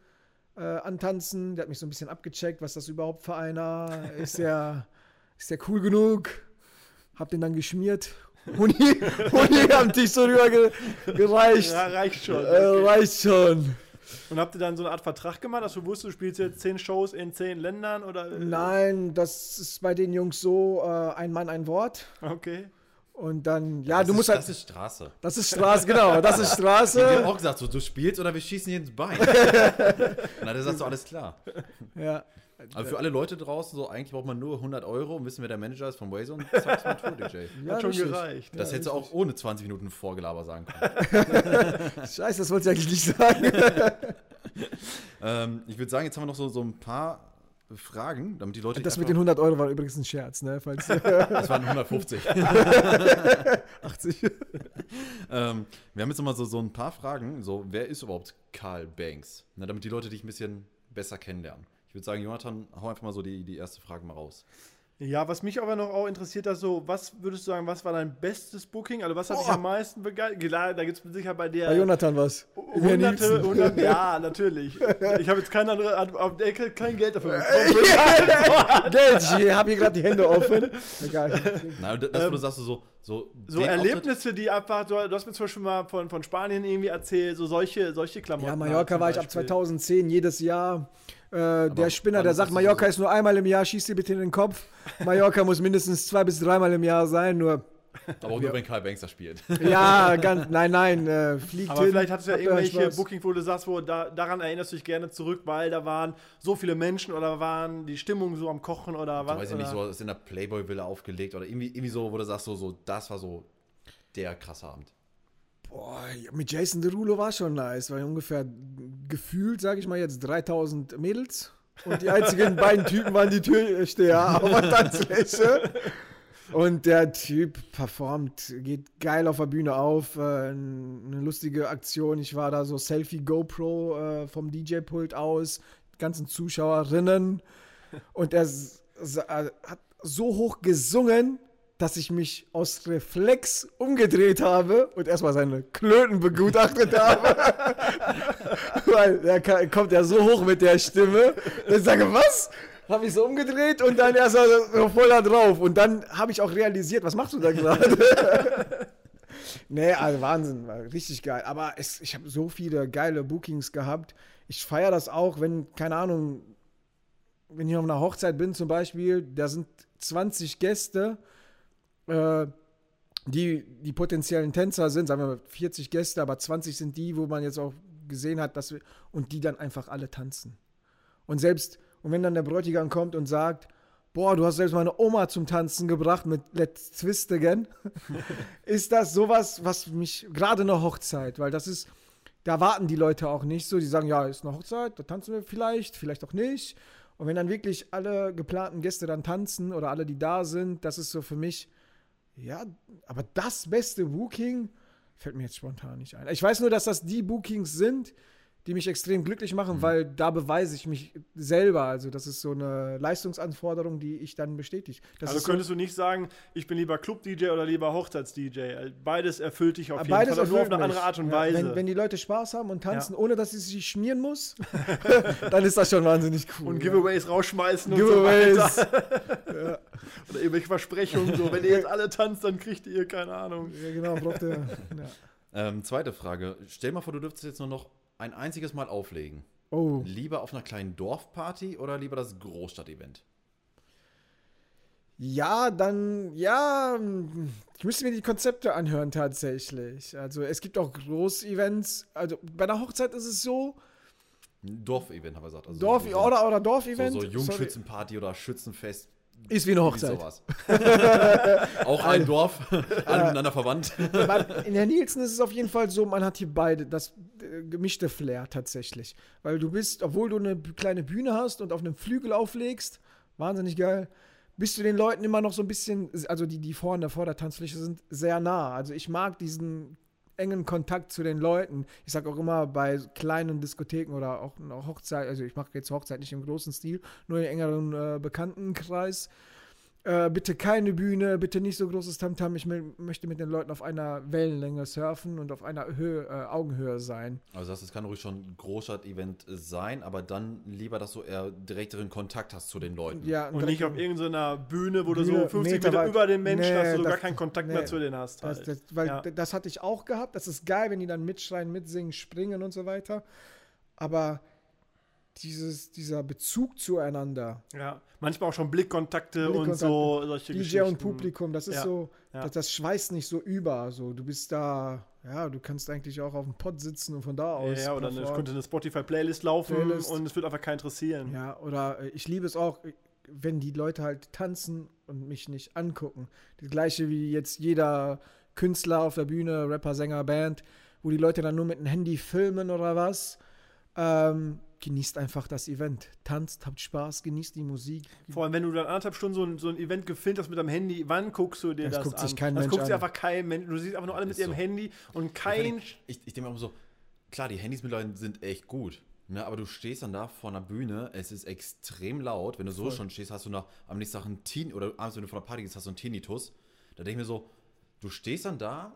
antanzen, der hat mich so ein bisschen abgecheckt, was das überhaupt für einer, ist der cool genug? Hab den dann geschmiert, Honig am Tisch so rüber gereicht. Ja, reicht schon. Okay. Reicht schon. Und habt ihr dann so eine Art Vertrag gemacht, dass du wusstest, du spielst jetzt 10 Shows in 10 Ländern? Oder? Nein, das ist bei den Jungs so, ein Mann, ein Wort. Okay. Und dann, ja, du musst halt... Das ist Straße. Das ist Straße, genau, das ist Straße. Ich hab auch gesagt, so, du spielst oder wir schießen hier ins Bein. Und dann sagst du, alles klar. Ja. Also für alle Leute draußen, so eigentlich braucht man nur 100 Euro und wissen, wer der Manager ist von Waisel und zackst mal Tour DJ. Ja, hat schon gereicht. Das hättest du auch ohne 20 Minuten Vorgelaber sagen können. Scheiße, das wollte ich eigentlich nicht sagen. Ich würde sagen, jetzt haben wir noch so ein paar Fragen, damit die Leute... Das mit den 100 Euro war übrigens ein Scherz, ne? Falls das waren 150. 80. Wir haben jetzt nochmal so ein paar Fragen. So, wer ist überhaupt Karl Banks? Na, damit die Leute dich ein bisschen besser kennenlernen. Ich würde sagen, Jonathan, hau einfach mal so die erste Frage mal raus. Ja, was mich aber noch auch interessiert, ist so, was würdest du sagen, was war dein bestes Booking? Also was hat dich am meisten begeistert? Klar, da gibt es sicher bei dir... Bei Jonathan was? Hunderte, ja, natürlich. Ich habe jetzt keine andere, auf der Ecke kein Geld dafür bekommen. Ja, Geld, ich habe hier gerade die Hände offen. Egal. Nein, das sagst du so Erlebnisse, die einfach, du hast mir zum Beispiel mal von Spanien irgendwie erzählt, so solche Klamotten. Ja, Mallorca war ich ab 2010 jedes Jahr. Der Spinner, der sagt, Mallorca ist nur einmal im Jahr, schießt dir bitte in den Kopf. Mallorca muss mindestens 2 bis 3 Mal im Jahr sein, nur... Aber auch nur, wenn Karl Banks da spielt. Ja, ganz, nein, fliegt aber hin. Vielleicht hattest du ja irgendwelche Bookings, wo du sagst, daran erinnerst du dich gerne zurück, weil da waren so viele Menschen oder waren die Stimmung so am Kochen oder was? Ich weiß nicht, so ist in der Playboy-Villa aufgelegt oder irgendwie so, wo du sagst, so, das war so der krasse Abend. Boah, mit Jason Derulo war schon nice, weil ungefähr gefühlt, sage ich mal jetzt, 3000 Mädels und die einzigen beiden Typen waren die Türsteher auf der Tanzfläche. Und der Typ performt, geht geil auf der Bühne auf, eine lustige Aktion. Ich war da so Selfie-GoPro vom DJ-Pult aus, ganzen Zuschauerinnen und er hat so hoch gesungen, dass ich mich aus Reflex umgedreht habe und erstmal seine Klöten begutachtet habe. Weil er kommt ja so hoch mit der Stimme. Dann sage ich, was? Habe ich so umgedreht und dann erstmal so voll da drauf. Und dann habe ich auch realisiert, was machst du da gerade? Nee, also Wahnsinn, war richtig geil. Aber ich habe so viele geile Bookings gehabt. Ich feiere das auch, wenn, keine Ahnung, wenn ich auf einer Hochzeit bin zum Beispiel, da sind 20 Gäste, die potenziellen Tänzer sind, sagen wir mal 40 Gäste, aber 20 sind die, wo man jetzt auch gesehen hat, dass wir, und die dann einfach alle tanzen. Und wenn dann der Bräutigam kommt und sagt, boah, du hast selbst meine Oma zum Tanzen gebracht mit Let's Twist Again, ist das sowas, was mich, gerade eine Hochzeit, weil das ist, da warten die Leute auch nicht so, die sagen, ja, ist eine Hochzeit, da tanzen wir vielleicht auch nicht. Und wenn dann wirklich alle geplanten Gäste dann tanzen oder alle, die da sind, das ist so für mich, Ja, aber das beste Booking fällt mir jetzt spontan nicht ein. Ich weiß nur, dass das die Bookings sind, die mich extrem glücklich machen, weil da beweise ich mich selber. Also das ist so eine Leistungsanforderung, die ich dann bestätige. Das also könntest so, du nicht sagen, ich bin lieber Club-DJ oder lieber Hochzeits-DJ. Beides erfüllt dich auf jeden Fall, aber nur auf eine andere Art und Weise. Wenn die Leute Spaß haben und tanzen, ohne dass ich sich schmieren muss, dann ist das schon wahnsinnig cool. Und Giveaways rausschmeißen und Giveaways. So weiter. Oder irgendwelche Versprechungen. So, wenn ihr jetzt alle tanzt, dann kriegt ihr, keine Ahnung. Ja, genau, braucht ihr. Ja. Zweite Frage. Stell mal vor, du dürftest jetzt nur noch ein einziges Mal auflegen. Oh. Lieber auf einer kleinen Dorfparty oder lieber das Großstadtevent? Ja, dann, ja, ich müsste mir die Konzepte anhören tatsächlich. Also es gibt auch Großevents. Also bei einer Hochzeit ist es so. Dorfevent, haben wir gesagt. Also Dorf, so, oder Dorfevent. So Jungschützenparty oder Schützenfest. Ist wie eine Hochzeit. Auch ein Dorf, alle miteinander verwandt. In Herr Nilsson ist es auf jeden Fall so, man hat hier beide das gemischte Flair tatsächlich. Weil du bist, obwohl du eine kleine Bühne hast und auf einem Flügel auflegst, wahnsinnig geil, bist du den Leuten immer noch so ein bisschen, also die vorne vor der Tanzfläche sind, sehr nah. Also ich mag diesen engen Kontakt zu den Leuten. Ich sage auch immer, bei kleinen Diskotheken oder auch Hochzeit, also ich mache jetzt Hochzeit nicht im großen Stil, nur im engeren Bekanntenkreis. Bitte keine Bühne, bitte nicht so großes Tamtam. Ich möchte mit den Leuten auf einer Wellenlänge surfen und auf einer Augenhöhe sein. Also das kann ruhig schon ein Großstadt-Event sein, aber dann lieber, dass du eher direkteren Kontakt hast zu den Leuten. Ja, und nicht auf irgendeiner Bühne, wo du so 50 Meter über den Menschen hast, wo du gar keinen Kontakt mehr zu denen hast. Halt. Das hatte ich auch gehabt. Das ist geil, wenn die dann mitschreien, mitsingen, springen und so weiter. Aber dieser Bezug zueinander. Ja, manchmal auch schon Blickkontakte und so, solche DJ Geschichten. DJ und Publikum, das ist so, das schweißt nicht so über, so, du bist da, ja, du kannst eigentlich auch auf dem Pod sitzen und von da aus. Ja, oder es könnte eine Spotify-Playlist laufen und es wird einfach keinen interessieren. Ja, oder ich liebe es auch, wenn die Leute halt tanzen und mich nicht angucken. Das gleiche wie jetzt jeder Künstler auf der Bühne, Rapper, Sänger, Band, wo die Leute dann nur mit dem Handy filmen oder was, genießt einfach das Event. Tanzt, habt Spaß, genießt die Musik. Vor allem, wenn du dann 1,5 Stunden so ein Event gefilmt hast mit deinem Handy, wann guckst du dir das an? Das guckt sich einfach kein Mensch an. Du siehst einfach nur alle mit ihrem Handy und kein... Ich denke mir immer so, klar, die Handys mit Leuten sind echt gut, ne? Aber du stehst dann da vor einer Bühne, es ist extrem laut. Wenn du so schon stehst, hast du noch am nächsten Tag einen Tinnitus, oder abends, wenn du von der Party gehst, hast du einen Tinnitus. Da denke ich mir so, du stehst dann da,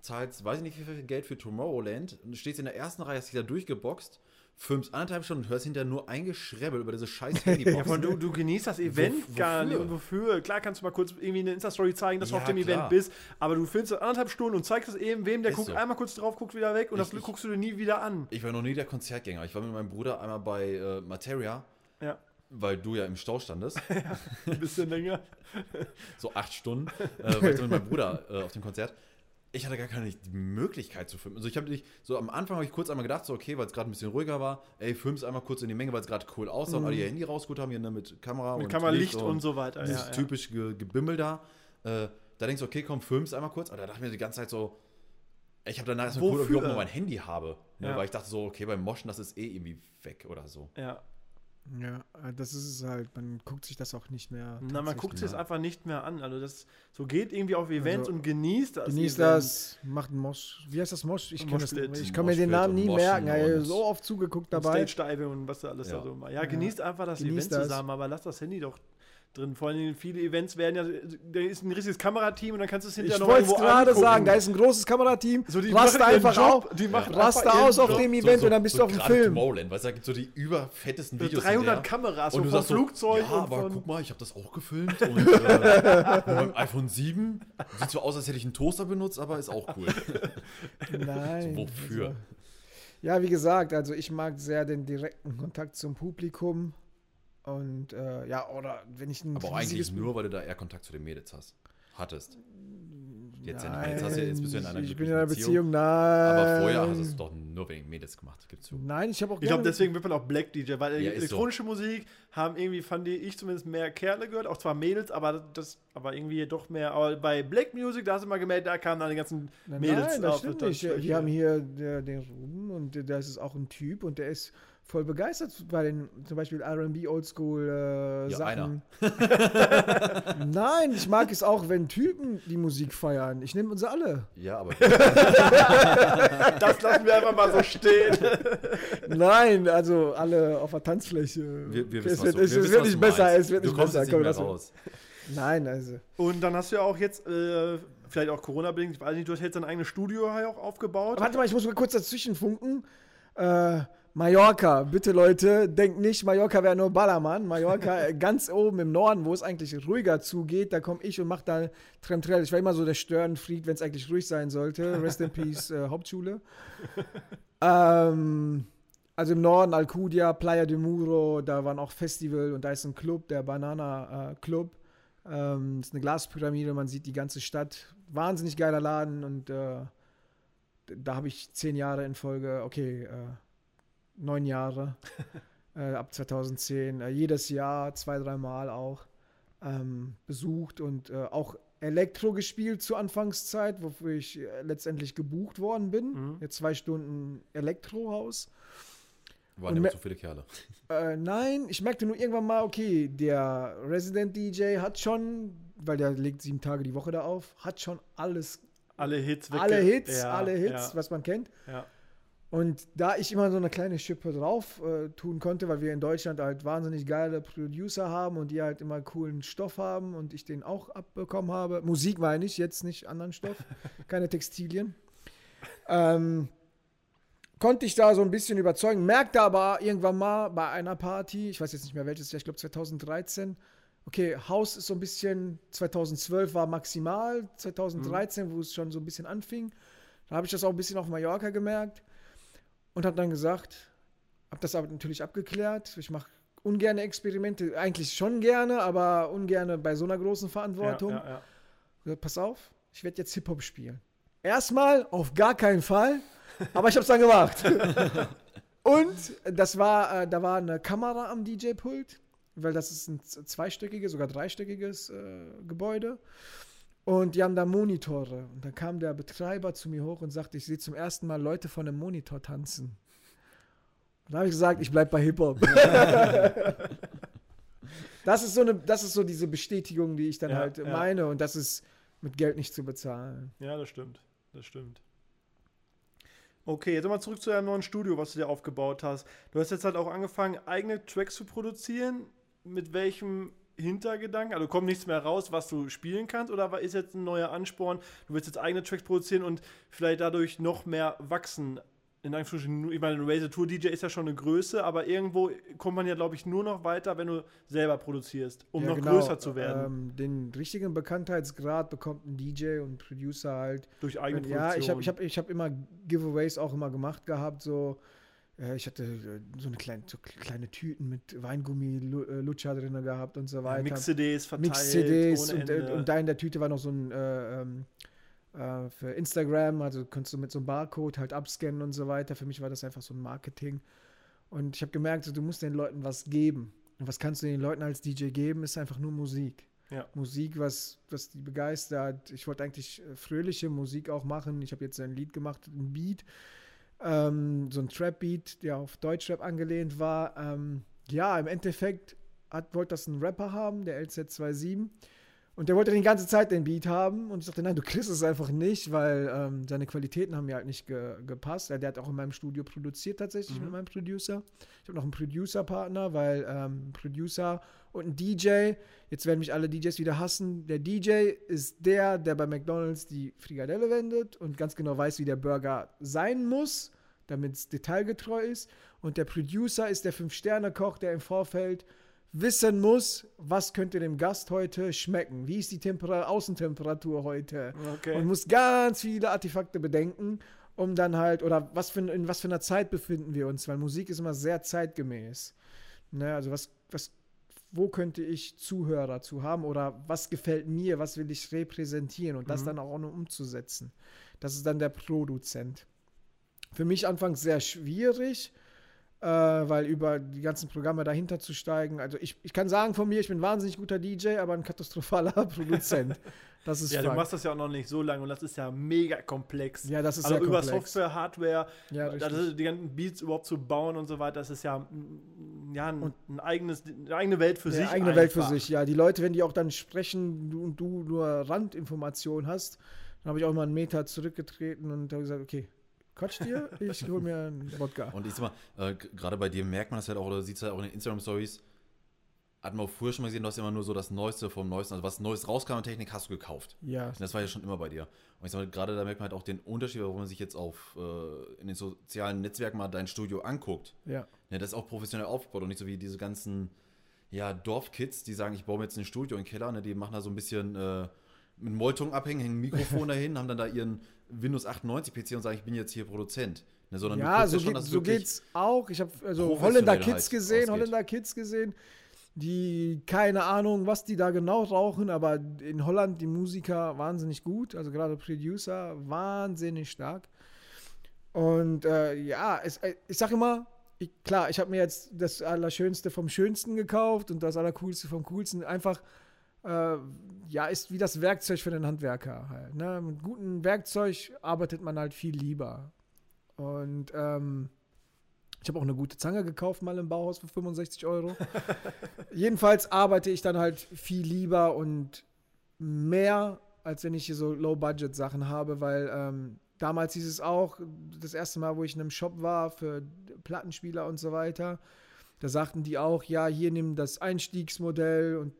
zahlst, weiß ich nicht, wie viel Geld für Tomorrowland, stehst in der ersten Reihe, hast dich da durchgeboxt, filmst 1,5 Stunden und hörst hinterher nur ein Geschrebbel über diese scheiß Handybox. Ja, du genießt das Event gar nicht. Und wofür? Klar kannst du mal kurz irgendwie eine Insta-Story zeigen, dass du auf dem Event bist, aber du filmst 1,5 Stunden und zeigst es eben, wem der guckt, einmal kurz drauf, guckt wieder weg und das guckst du dir nie wieder an. Ich war noch nie der Konzertgänger. Ich war mit meinem Bruder einmal bei Materia, weil du ja im Stau standest. Ja, ein bisschen länger. So 8 Stunden. Weil ich mit meinem Bruder auf dem Konzert. Ich hatte gar keine Möglichkeit zu filmen. Also ich habe nicht, so am Anfang habe ich kurz einmal gedacht, so okay, weil es gerade ein bisschen ruhiger war, ey, film's einmal kurz in die Menge, weil es gerade cool aussah und alle ihr Handy rausgeholt haben, hier ne, mit Kamera mit und Kamera-Licht und so weiter. Dieses typische Gebimmel da. Da denkst du, okay, komm, film's einmal kurz. Aber da dachte ich mir die ganze Zeit so, ich habe danach erstmal cool, ob ich überhaupt noch mein Handy habe. Ne, weil ich dachte so, okay, beim Moschen, das ist eh irgendwie weg oder so. Ja. Ja, das ist es halt, man guckt sich das auch nicht mehr. Na, man guckt sich das einfach nicht mehr an. Also das so geht irgendwie auf Events also, und genießt das. Genießt Event. Das, macht einen Mosch. Wie heißt das Mosch? Ich kann mir den Namen nie merken. Also so oft zugeguckt dabei. Stage-Diving und was da alles da so macht. Ja, genießt einfach das Event zusammen, aber lass das Handy doch drin. Vor allem viele Events werden da ist ein richtiges Kamerateam und dann kannst du es hinterher noch irgendwo angucken. Ich wollte es gerade sagen, da ist ein großes Kamerateam, so, die raste einfach auf, die machen raste aus auf dem Event und dann bist du auf dem Film. Tomorrowland, weißt du, da gibt es so die überfettesten Videos. 300 Kameras und vom Flugzeug. Ja, aber guck mal, ich habe das auch gefilmt und beim iPhone 7 sieht so aus, als hätte ich einen Toaster benutzt, aber ist auch cool. Nein. So, wofür? Also, ja, wie gesagt, also ich mag sehr den direkten Kontakt zum Publikum. Und ja, oder wenn ich ein aber eigentlich nur, weil du da eher Kontakt zu den Mädels hattest. Jetzt bist du in einer Beziehung. Nein. Aber vorher hast du es doch nur wegen Mädels gemacht, gibt's zu. Nein, ich habe auch. Ich glaube, deswegen wird man auch Black DJ, weil elektronische Musik haben irgendwie, fand ich zumindest, mehr Kerle gehört, auch zwar Mädels, aber irgendwie doch mehr. Aber bei Black Music, da hast du mal gemerkt, da kamen dann die ganzen Mädels. Nein, das stimmt nicht. Wir haben hier den Ruben und da ist es auch ein Typ und der ist voll begeistert bei den zum Beispiel R&B Oldschool Sachen. Einer. Nein, ich mag es auch, wenn Typen die Musik feiern. Ich nehme uns alle. Ja, aber das lassen wir einfach mal so stehen. Nein, also alle auf der Tanzfläche. Wir wissen, es wird nicht besser. Es wird nicht besser. Komm, lass raus. Nein, also. Und dann hast du ja auch jetzt vielleicht auch Corona-bedingt, ich weiß nicht, du hast jetzt dein eigenes Studio auch aufgebaut. Aber warte mal, ich muss mal kurz dazwischen funken. Mallorca, bitte Leute, denkt nicht, Mallorca wäre nur Ballermann. Mallorca ganz oben im Norden, wo es eigentlich ruhiger zugeht, da komme ich und mache da Tremtrell. Ich war immer so der Störenfried, wenn es eigentlich ruhig sein sollte. Rest in Peace, Hauptschule. Also im Norden, Alcudia, Playa de Muro, da waren auch Festival und da ist ein Club, der Banana Club. Ist eine Glaspyramide, man sieht die ganze Stadt. Wahnsinnig geiler Laden und da habe ich 10 Jahre in Folge, 9 Jahre ab 2010, jedes Jahr 2-3 Mal auch besucht und auch Elektro gespielt zur Anfangszeit, wofür ich letztendlich gebucht worden bin. Mhm. Jetzt 2 Stunden Elektrohaus. Waren immer zu viele Kerle. Nein, ich merkte nur irgendwann mal, okay, der Resident DJ hat schon, weil der legt 7 Tage die Woche da auf, hat schon alles. Alle Hits, was man kennt. Ja. Und da ich immer so eine kleine Schippe drauf tun konnte, weil wir in Deutschland halt wahnsinnig geile Producer haben und die halt immer coolen Stoff haben und ich den auch abbekommen habe. Musik meine ich, jetzt nicht anderen Stoff, keine Textilien. Konnte ich da so ein bisschen überzeugen, merkte aber irgendwann mal bei einer Party, ich weiß jetzt nicht mehr welches Jahr, ich glaube 2013, okay, House ist so ein bisschen, 2012 war maximal, 2013, wo es schon so ein bisschen anfing, da habe ich das auch ein bisschen auf Mallorca gemerkt und habe dann gesagt, habe das aber natürlich abgeklärt, ich mache ungerne Experimente, eigentlich schon gerne, aber ungerne bei so einer großen Verantwortung. Pass auf, ich werde jetzt Hip-Hop spielen. Erstmal auf gar keinen Fall, aber ich habe es dann gemacht. Und das war, da war eine Kamera am DJ-Pult, weil das ist ein 2-stöckiges, sogar 3-stöckiges Gebäude. Und die haben da Monitore. Und dann kam der Betreiber zu mir hoch und sagte, ich sehe zum ersten Mal Leute vor einem Monitor tanzen. Und da habe ich gesagt, ich bleibe bei Hip-Hop. Das ist so diese Bestätigung, die ich dann meine. Und das ist mit Geld nicht zu bezahlen. Ja, das stimmt. Das stimmt. Okay, jetzt nochmal zurück zu deinem neuen Studio, was du dir aufgebaut hast. Du hast jetzt halt auch angefangen, eigene Tracks zu produzieren. Mit welchem Hintergedanken? Also kommt nichts mehr raus, was du spielen kannst? Oder ist jetzt ein neuer Ansporn? Du willst jetzt eigene Tracks produzieren und vielleicht dadurch noch mehr wachsen? In Anführungsstrichen, ich meine, Razer Tour DJ ist ja schon eine Größe, aber irgendwo kommt man ja, glaube ich, nur noch weiter, wenn du selber produzierst, um ja, noch größer zu werden. Den richtigen Bekanntheitsgrad bekommt ein DJ und ein Producer halt. Durch eigene Produktion. Ja, ich hab immer Giveaways auch immer gemacht gehabt, so. Ich hatte so kleine Tüten mit Weingummi, Lutscher drin gehabt und so weiter. Ja, Mix-CDs verteilt. Mix-CDs und da in der Tüte war noch so ein für Instagram, also kannst du mit so einem Barcode halt abscannen und so weiter. Für mich war das einfach so ein Marketing. Und ich habe gemerkt, so, du musst den Leuten was geben. Und was kannst du den Leuten als DJ geben, ist einfach nur Musik. Ja. Musik, was die begeistert. Ich wollte eigentlich fröhliche Musik auch machen. Ich habe jetzt ein Lied gemacht, ein Beat, so ein Trap-Beat, der auf Deutschrap angelehnt war. Ja, im Endeffekt wollte das ein Rapper haben, der LZ27. Und der wollte die ganze Zeit den Beat haben und ich dachte, nein, du kriegst es einfach nicht, weil seine Qualitäten haben mir halt nicht gepasst. Der hat auch in meinem Studio produziert tatsächlich mit meinem Producer. Ich habe noch einen Producer-Partner, weil ein Producer und ein DJ, jetzt werden mich alle DJs wieder hassen, der DJ ist der bei McDonald's die Frikadelle wendet und ganz genau weiß, wie der Burger sein muss, damit es detailgetreu ist. Und der Producer ist der 5-Sterne-Koch, der im Vorfeld wissen muss, was könnte dem Gast heute schmecken, wie ist die Außentemperatur heute. Okay. Und muss ganz viele Artefakte bedenken, um dann halt, oder in was für einer Zeit befinden wir uns, weil Musik ist immer sehr zeitgemäß. Ne, also wo könnte ich Zuhörer zu haben oder was gefällt mir, was will ich repräsentieren und das dann auch noch umzusetzen. Das ist dann der Produzent. Für mich anfangs sehr schwierig, weil über die ganzen Programme dahinter zu steigen, also ich kann sagen von mir, ich bin ein wahnsinnig guter DJ, aber ein katastrophaler Produzent. Das ist ja, Fakt. Du machst das ja auch noch nicht so lange und das ist ja mega komplex. Ja, das ist also sehr komplex. Also über Software, Hardware, ja, das, die ganzen Beats überhaupt zu bauen und so weiter, das ist ja eine eigene Welt für sich. Eine eigene Welt für sich, ja. Die Leute, wenn die auch dann sprechen und du nur Randinformationen hast, dann habe ich auch mal einen Meter zurückgetreten und habe gesagt, okay, quatsch dir, ich hole mir einen Wodka. Und ich sag mal, gerade bei dir merkt man das halt auch, oder sieht es halt auch in den Instagram-Stories, hat man auch früher schon mal gesehen, du hast immer nur so das Neueste vom Neuesten, also was Neues rauskam an Technik, hast du gekauft. Ja. Und das war ja schon immer bei dir. Und ich sag mal, gerade da merkt man halt auch den Unterschied, warum man sich jetzt auf in den sozialen Netzwerken mal dein Studio anguckt. Ja. Ja, das ist auch professionell aufgebaut und nicht so wie diese ganzen ja, Dorfkids, die sagen, ich baue mir jetzt ein Studio in den Keller, ne, die machen da so ein bisschen mit Moltung abhängen, hängen ein Mikrofon dahin, haben dann da ihren Windows 98 PC und sagen, ich bin jetzt hier Produzent. Ne, sondern ja, so, schon, so geht's auch. Ich habe also Holländer Kids gesehen, die, keine Ahnung, was die da genau rauchen, aber in Holland die Musiker wahnsinnig gut, also gerade Producer, wahnsinnig stark. Und ja, ich sag immer, klar, ich habe mir jetzt das Allerschönste vom Schönsten gekauft und das Allercoolste vom Coolsten, einfach ja, ist wie das Werkzeug für den Handwerker halt, ne? Mit gutem Werkzeug arbeitet man halt viel lieber. Und ich habe auch eine gute Zange gekauft mal im Bauhaus für 65 €. Jedenfalls arbeite ich dann halt viel lieber und mehr, als wenn ich hier so Low-Budget-Sachen habe, weil damals hieß es auch, das erste Mal, wo ich in einem Shop war für Plattenspieler und so weiter, da sagten die auch, ja, hier nimm das Einstiegsmodell, und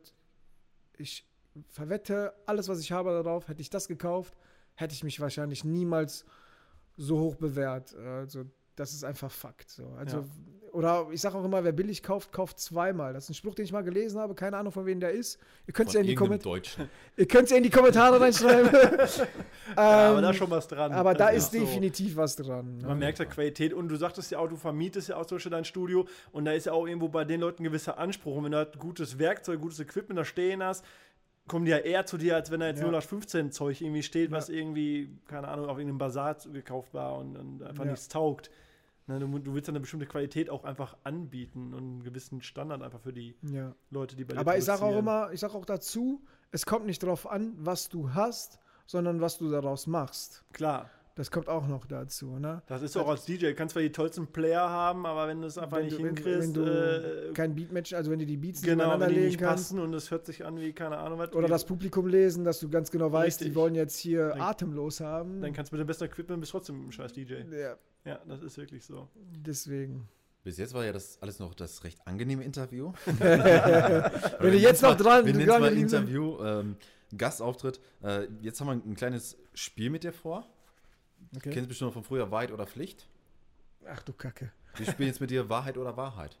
ich verwette, alles, was ich habe darauf, hätte ich das gekauft, hätte ich mich wahrscheinlich niemals so hoch bewährt, also das ist einfach Fakt. So. Also, ja. Oder ich sage auch immer, wer billig kauft, kauft zweimal. Das ist ein Spruch, den ich mal gelesen habe. Keine Ahnung, von wem der ist. Ihr könnt es ja in die Kommentare reinschreiben. Ja, aber da ist schon was dran. Aber da ist definitiv was dran. Man merkt ja Qualität. Und du sagtest ja auch, du vermietest ja auch zum Beispiel dein Studio. Und da ist ja auch irgendwo bei den Leuten ein gewisser Anspruch. Und wenn du halt gutes Werkzeug, gutes Equipment da stehen hast, kommen die ja eher zu dir, als wenn da jetzt 0815 Zeug irgendwie steht, was irgendwie, keine Ahnung, auf irgendeinem Basar gekauft war und einfach nichts taugt. Du willst dann eine bestimmte Qualität auch einfach anbieten und einen gewissen Standard einfach für die Leute, die bei dir. Aber ich sage auch immer, ich sage auch dazu, es kommt nicht drauf an, was du hast, sondern was du daraus machst. Klar. Das kommt auch noch dazu, ne? Das ist also, auch als DJ, du kannst zwar die tollsten Player haben, aber wenn du es einfach nicht hinkriegst. Wenn du kein Beatmatch, also wenn du die Beats wenn die nicht passen und es hört sich an wie, keine Ahnung was. Oder das Publikum lesen, dass du ganz genau weißt, die wollen jetzt hier dann, atemlos haben. Dann kannst du mit dem besten Equipment bis trotzdem mit dem scheiß DJ. Ja. Ja, das ist wirklich so. Deswegen. Bis jetzt war ja das alles noch das recht angenehme Interview. Wenn du jetzt noch dran bist. Wir nennen mal Interview, Gastauftritt. Jetzt haben wir ein kleines Spiel mit dir vor. Okay. Du kennst bestimmt noch von früher Wahrheit oder Pflicht. Ach du Kacke. Wir spielen jetzt mit dir Wahrheit oder Wahrheit.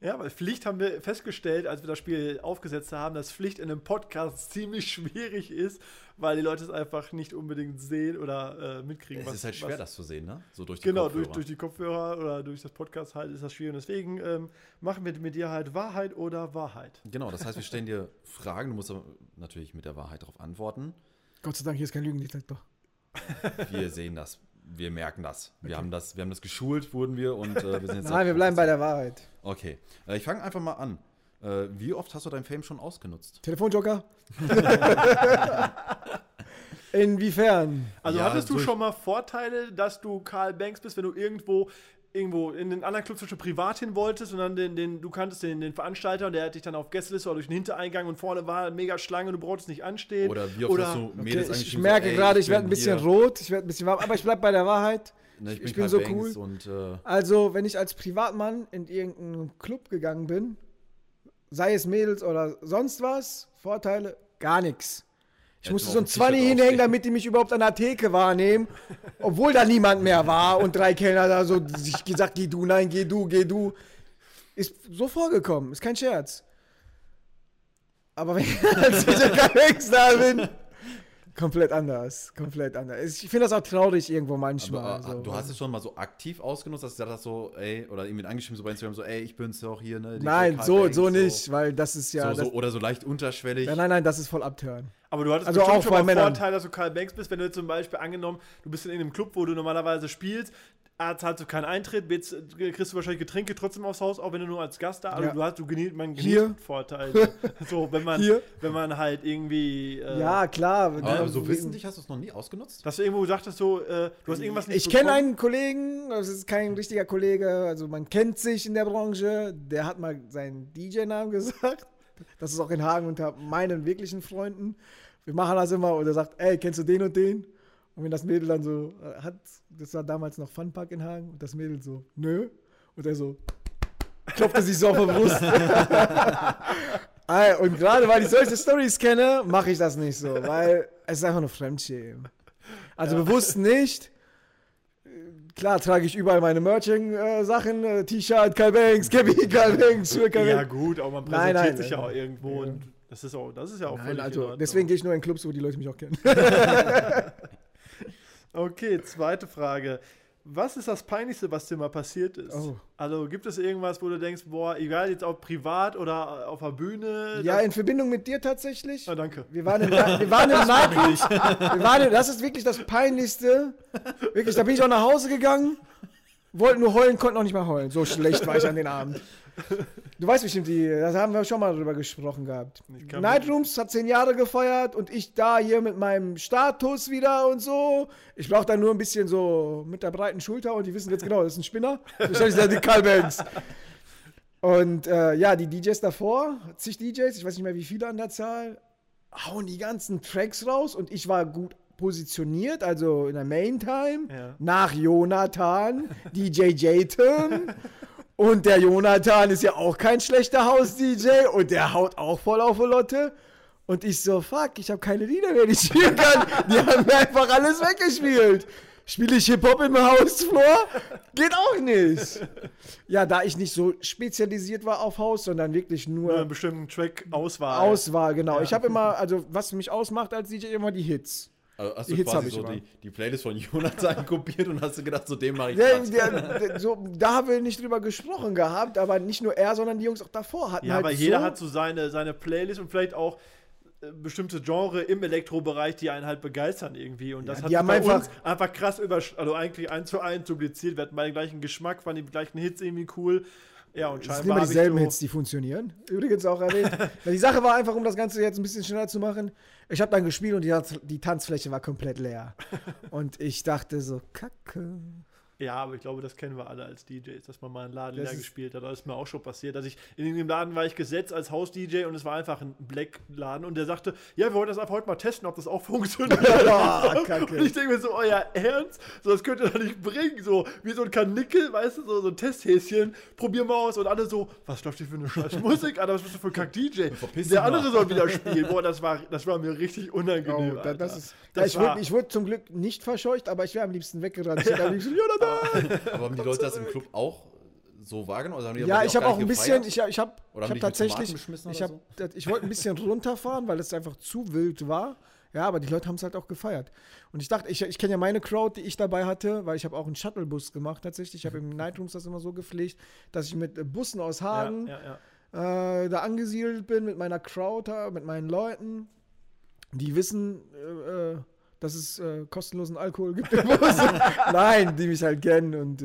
Ja, weil Pflicht haben wir festgestellt, als wir das Spiel aufgesetzt haben, dass Pflicht in einem Podcast ziemlich schwierig ist, weil die Leute es einfach nicht unbedingt sehen oder mitkriegen. Es ist halt schwer, das zu sehen, ne? So durch die Kopfhörer. Genau, durch die Kopfhörer oder durch das Podcast halt ist das schwierig. Und deswegen machen wir mit dir halt Wahrheit oder Wahrheit. Genau, das heißt, wir stellen dir Fragen, du musst natürlich mit der Wahrheit darauf antworten. Gott sei Dank, hier ist kein Lügendetektor. Wir sehen das, wir merken das. Okay. Wir haben das geschult, wurden wir und wir sind jetzt. Nein, wir bleiben bei der Wahrheit. Okay, ich fange einfach mal an. Wie oft hast du dein Fame schon ausgenutzt? Telefonjoker. Inwiefern? Also ja, hattest du schon mal Vorteile, dass du Karl Banks bist, wenn du irgendwo in den anderen Club zum Beispiel privat hin wolltest und dann du kanntest den Veranstalter und der hat dich dann auf Gästeliste oder durch den Hintereingang und vorne war eine mega Schlange und du brauchtest nicht anstehen. Oder wie oft hast du Mädels angeschrieben? Ich merke gerade, ich werde ein bisschen rot, ich werde ein bisschen warm, aber ich bleibe bei der Wahrheit. Na, ich bin so cool. Und, also, wenn ich als Privatmann in irgendeinen Club gegangen bin, sei es Mädels oder sonst was, Vorteile, gar nichts. Ich musste so ein 20 hinhängen, damit die mich überhaupt an der Theke wahrnehmen, obwohl da niemand mehr war und 3 Kellner da so sich gesagt, geh du, nein, geh du. Ist so vorgekommen, ist kein Scherz. Aber wenn ich als Karl-Banks da bin, komplett anders. Ich finde das auch traurig irgendwo manchmal. Aber, so. Du hast es schon mal so aktiv ausgenutzt, dass du das so, ey, oder irgendwie angeschrieben so bei Instagram, so, ey, ich bin's ja auch hier, ne? Nein, so nicht, weil das ist ja... Oder so leicht unterschwellig. Nein, das ist voll abtören. Aber du hattest also auch schon mal einen Vorteil, dass du Karl Banks bist, wenn du jetzt zum Beispiel angenommen, du bist in einem Club, wo du normalerweise spielst, A, zahlst du keinen Eintritt, B, kriegst du wahrscheinlich Getränke trotzdem aufs Haus, auch wenn du nur als Gast da, also ja. man genießt Vorteil. So, wenn man halt irgendwie... ja, klar. Aber so wissentlich hast du es noch nie ausgenutzt? Dass du irgendwo dachtest, so, du hast irgendwas nicht Ich kenne einen Kollegen, das ist kein richtiger Kollege, also man kennt sich in der Branche, der hat mal seinen DJ-Namen gesagt. Das ist auch in Hagen unter meinen wirklichen Freunden. Wir machen das immer und er sagt, ey, kennst du den und den? Und wenn das Mädel dann so hat, das war damals noch Funpark in Hagen, und das Mädel so, nö. Und er so, klopfte sich so auf der Brust. Und gerade weil ich solche Storys kenne, mache ich das nicht so, weil es ist einfach nur Fremdschämen. Also bewusst nicht. Klar trage ich überall meine Merching-Sachen, T-Shirt, Karl Banks, Gabby, Karl Banks, Schuhe, Karl Banks. Ja gut, aber man präsentiert sich ja auch irgendwo und das ist ja auch völlig also, deswegen gehe ich nur in Clubs, wo die Leute mich auch kennen. Okay, zweite Frage. Was ist das Peinlichste, was dir mal passiert ist? Oh. Also gibt es irgendwas, wo du denkst, boah, egal jetzt ob privat oder auf der Bühne? Ja, in Verbindung mit dir tatsächlich. Ah, danke. Wir waren im Nightrooms. Das ist wirklich das Peinlichste. Wirklich, da bin ich auch nach Hause gegangen, wollte nur heulen, konnte noch nicht mal heulen. So schlecht war ich an den Abend. Du weißt bestimmt, da haben wir schon mal drüber gesprochen gehabt. Nightrooms hat 10 Jahre gefeiert und ich da hier mit meinem Status wieder und so. Ich brauche da nur ein bisschen so mit der breiten Schulter und die wissen jetzt genau, das ist ein Spinner. Wahrscheinlich sind das die Karl Banks. Und ja, die DJs davor, zig DJs, ich weiß nicht mehr wie viele an der Zahl, hauen die ganzen Tracks raus und ich war gut positioniert, also in der Main-Time, ja. Nach Jonathan, DJ Jayton. Und der Jonathan ist ja auch kein schlechter Haus-DJ und der haut auch voll auf die Lotte. Und ich so, fuck, ich habe keine Lieder mehr, die ich spielen kann. Die haben mir einfach alles weggespielt. Spiele ich Hip-Hop im Hausflur? Geht auch nicht. Ja, da ich nicht so spezialisiert war auf Haus, sondern wirklich nur... einen bestimmten Track Auswahl, genau. Ja. Ich habe immer, also was mich ausmacht als DJ, immer die Hits. Also hast du Hits quasi so die Playlist von Jonathan kopiert und hast du gedacht, so den mache ich Platz. Da haben wir nicht drüber gesprochen gehabt, aber nicht nur er, sondern die Jungs auch davor hatten halt so. Ja, aber jeder hat so seine Playlist und vielleicht auch bestimmte Genre im Elektrobereich, die einen halt begeistern irgendwie. Und das hat bei uns einfach krass also eigentlich 1:1 dupliziert. Wir hatten mal den gleichen Geschmack, fanden die gleichen Hits irgendwie cool. Ja, und scheinbar. Es sind immer dieselben Hits, die funktionieren. Übrigens auch erwähnt. Die Sache war einfach, um das Ganze jetzt ein bisschen schneller zu machen. Ich habe dann gespielt und die Tanzfläche war komplett leer. Und ich dachte so, Kacke. Ja, aber ich glaube, das kennen wir alle als DJs, dass man mal einen Laden leer gespielt hat. Das ist mir auch schon passiert. Dass ich in dem Laden war ich gesetzt als Haus-DJ und es war einfach ein Black-Laden. Und der sagte, ja, wir wollen das ab heute mal testen, ob das auch funktioniert. Oh, Kacke. Und ich denke mir so, euer Ernst? So, das könnt ihr doch nicht bringen. So wie so ein Karnickel, weißt du, so ein Testhäschen. Probier mal aus. Und alle so, was läuft hier für eine scheiß Musik? Alter, was bist du für ein Kack-DJ? Der andere soll wieder spielen. Boah, das war mir richtig unangenehm. Oh, ich wurde zum Glück nicht verscheucht, aber ich wäre am liebsten weggerannt. Ja. Aber haben die Leute das im Club auch so wahrgenommen? Also ja, ich habe auch ein bisschen, ich wollte ein bisschen runterfahren, weil es einfach zu wild war. Ja, aber die Leute haben es halt auch gefeiert. Und ich dachte, ich kenne ja meine Crowd, die ich dabei hatte, weil ich habe auch einen Shuttlebus gemacht tatsächlich. Ich habe im Nightrooms das immer so gepflegt, dass ich mit Bussen aus Hagen da angesiedelt bin, mit meiner Crowd, mit meinen Leuten. Die wissen, dass es kostenlosen Alkohol gibt. Nein, die mich halt kennen. Und,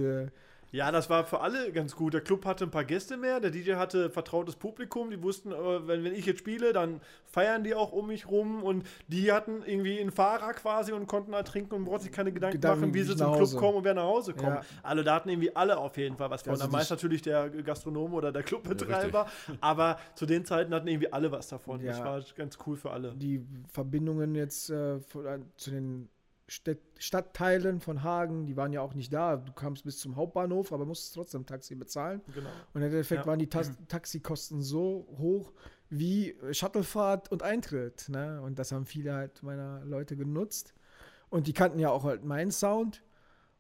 ja, das war für alle ganz gut. Der Club hatte ein paar Gäste mehr, der DJ hatte vertrautes Publikum, die wussten, wenn ich jetzt spiele, dann feiern die auch um mich rum und die hatten irgendwie einen Fahrer quasi und konnten halt trinken und brauchten sich keine Gedanken machen, wie sie zum Club kommen und wer nach Hause kommt. Ja. Also da hatten irgendwie alle auf jeden Fall was von. Also am meisten natürlich der Gastronom oder der Clubbetreiber, ja, aber zu den Zeiten hatten irgendwie alle was davon. Ja. Das war ganz cool für alle. Die Verbindungen jetzt zu den Stadtteilen von Hagen, die waren ja auch nicht da. Du kamst bis zum Hauptbahnhof, aber musstest trotzdem Taxi bezahlen. Genau. Und im Endeffekt waren die Taxikosten so hoch wie Shuttlefahrt und Eintritt. Ne? Und das haben viele halt meiner Leute genutzt. Und die kannten ja auch halt meinen Sound.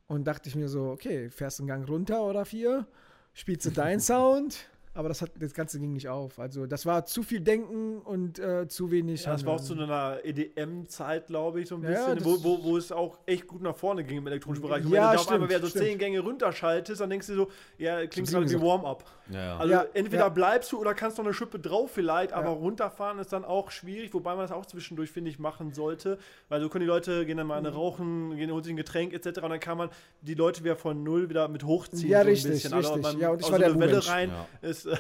Und dachte ich mir so, okay, fährst einen Gang runter oder 4, spielst du deinen Sound, aber das Ganze ging nicht auf. Also das war zu viel Denken und zu wenig. Ja, das war auch zu einer EDM-Zeit, glaube ich, so ein bisschen, ja, wo es auch echt gut nach vorne ging im elektronischen Bereich. Und ja, wenn du da einmal wieder so 10 Gänge runterschaltest, dann denkst du so, ja, klingt gerade wie Warm-up. Ja, ja. Also entweder bleibst du oder kannst noch eine Schippe drauf vielleicht, aber runterfahren ist dann auch schwierig, wobei man es auch zwischendurch, finde ich, machen sollte, weil so können die Leute, gehen dann mal eine rauchen, gehen holen sich ein Getränk etc. und dann kann man die Leute wieder von null wieder mit hochziehen. Ja, so ein bisschen. Richtig. Also, und ich war so der Welle rein. Ja. Ist, ja,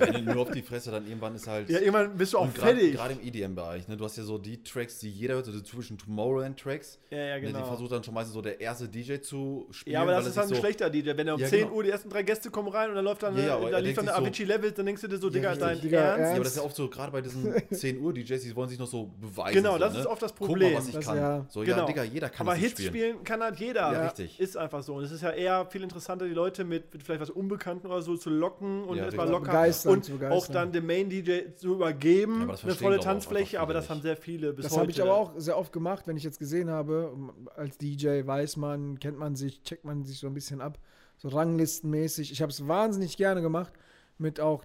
wenn du nur auf die Fresse, dann irgendwann ist halt... Ja, irgendwann bist du auch fertig. Gerade im EDM-Bereich, ne? Du hast ja so die Tracks, die jeder hört, so die typischen Tomorrowland-Tracks. Ja, ja, genau. Ne? Die versucht dann schon meistens so der erste DJ zu spielen. Ja, aber das ist halt ein schlechter DJ. Wenn er um 10 Uhr die ersten 3 Gäste kommen rein und dann läuft dann der Avicii-Level, dann denkst du dir so, Digga, dein Ernst? Ja, aber das ist ja oft so, gerade bei diesen 10 Uhr DJs, die wollen sich noch so beweisen. Genau, das ist oft das Problem. Guck mal, was ich kann. So, ja, Digga, jeder kann das spielen. Aber Hits spielen kann halt jeder. Richtig. Ist einfach so. Und es ist ja eher viel interessanter, die Leute mit vielleicht was Unbekannten oder so zu locken und erstmal locker und auch dann dem Main-DJ zu übergeben, ja, eine volle Tanzfläche, aber das haben sehr viele bis heute. Das habe ich aber auch sehr oft gemacht, wenn ich jetzt gesehen habe, als DJ weiß man, kennt man sich, checkt man sich so ein bisschen ab, so ranglistenmäßig. Ich habe es wahnsinnig gerne gemacht, mit auch,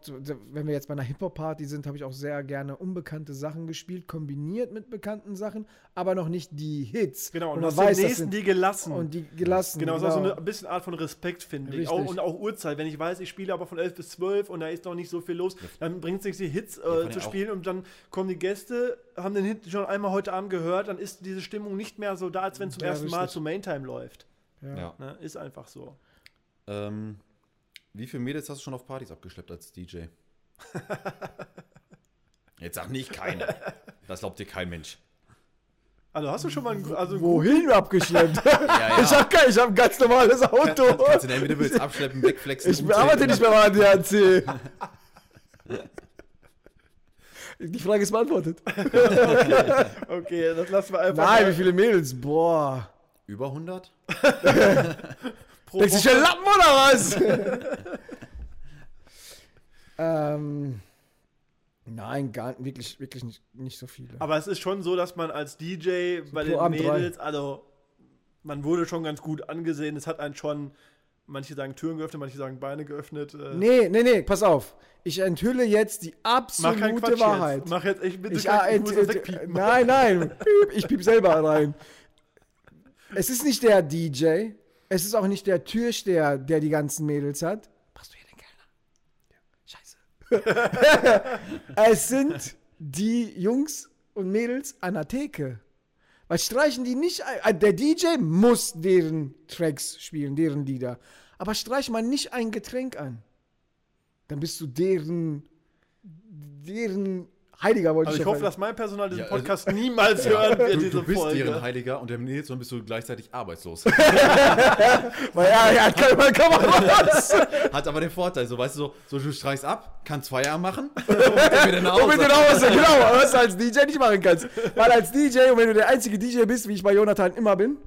wenn wir jetzt bei einer Hip-Hop-Party sind, habe ich auch sehr gerne unbekannte Sachen gespielt, kombiniert mit bekannten Sachen, aber noch nicht die Hits. Genau, und hast den nächsten die gelassen. Und die gelassen. Genau, das ist auch so ein bisschen Art von Respekt, finde ich. Auch, und auch Uhrzeit, wenn ich weiß, ich spiele aber von 11 bis 12 und da ist noch nicht so viel los, dann bringt es nichts, die Hits zu spielen und dann kommen die Gäste, haben den Hit schon einmal heute Abend gehört, dann ist diese Stimmung nicht mehr so da, als wenn es zum ersten Mal zum Maintime läuft. Ja. Ja. Ne? Ist einfach so. Wie viele Mädels hast du schon auf Partys abgeschleppt als DJ? Jetzt sag nicht keine. Das glaubt dir kein Mensch. Also hast du schon mal einen... Also wohin abgeschleppt? Ja. Ich hab ein ganz normales Auto. Kannst du denn, wie du willst, abschleppen, wegflexen. Ich arbeite nicht mehr bei ADAC. Die Frage ist beantwortet. Okay, das lassen wir einfach. Nein, wie viele Mädels? Boah. Über 100? Denkst du schon Lappen oder was? Nein, gar wirklich nicht so viele. Aber es ist schon so, dass man als DJ so bei den Mädels, also man wurde schon ganz gut angesehen. Es hat einen schon, manche sagen Türen geöffnet, manche sagen Beine geöffnet. Nee, pass auf. Ich enthülle jetzt die absolute Wahrheit. Jetzt. Mach jetzt echt bitte. Nein. Ich piep selber rein. Es ist nicht der DJ. Es ist auch nicht der Türsteher, der die ganzen Mädels hat. Machst du hier den Kellner? Ja. Scheiße. Es sind die Jungs und Mädels an der Theke. Weil streichen die nicht ein. Der DJ muss deren Tracks spielen, deren Lieder. Aber streich mal nicht ein Getränk an. Dann bist du deren Heiliger wollte also ich hoffe, dass mein Personal diesen Podcast niemals hören wird. Du bist Folge. Deren Heiliger und der Nils, dann bist du gleichzeitig arbeitslos. Weil er kann man hat aber den Vorteil, so weißt du, so du streichst ab, kannst Feierabend machen und mit den Hause, genau, was du als DJ nicht machen kannst. Weil als DJ, und wenn du der einzige DJ bist, wie ich bei Jonathan immer bin,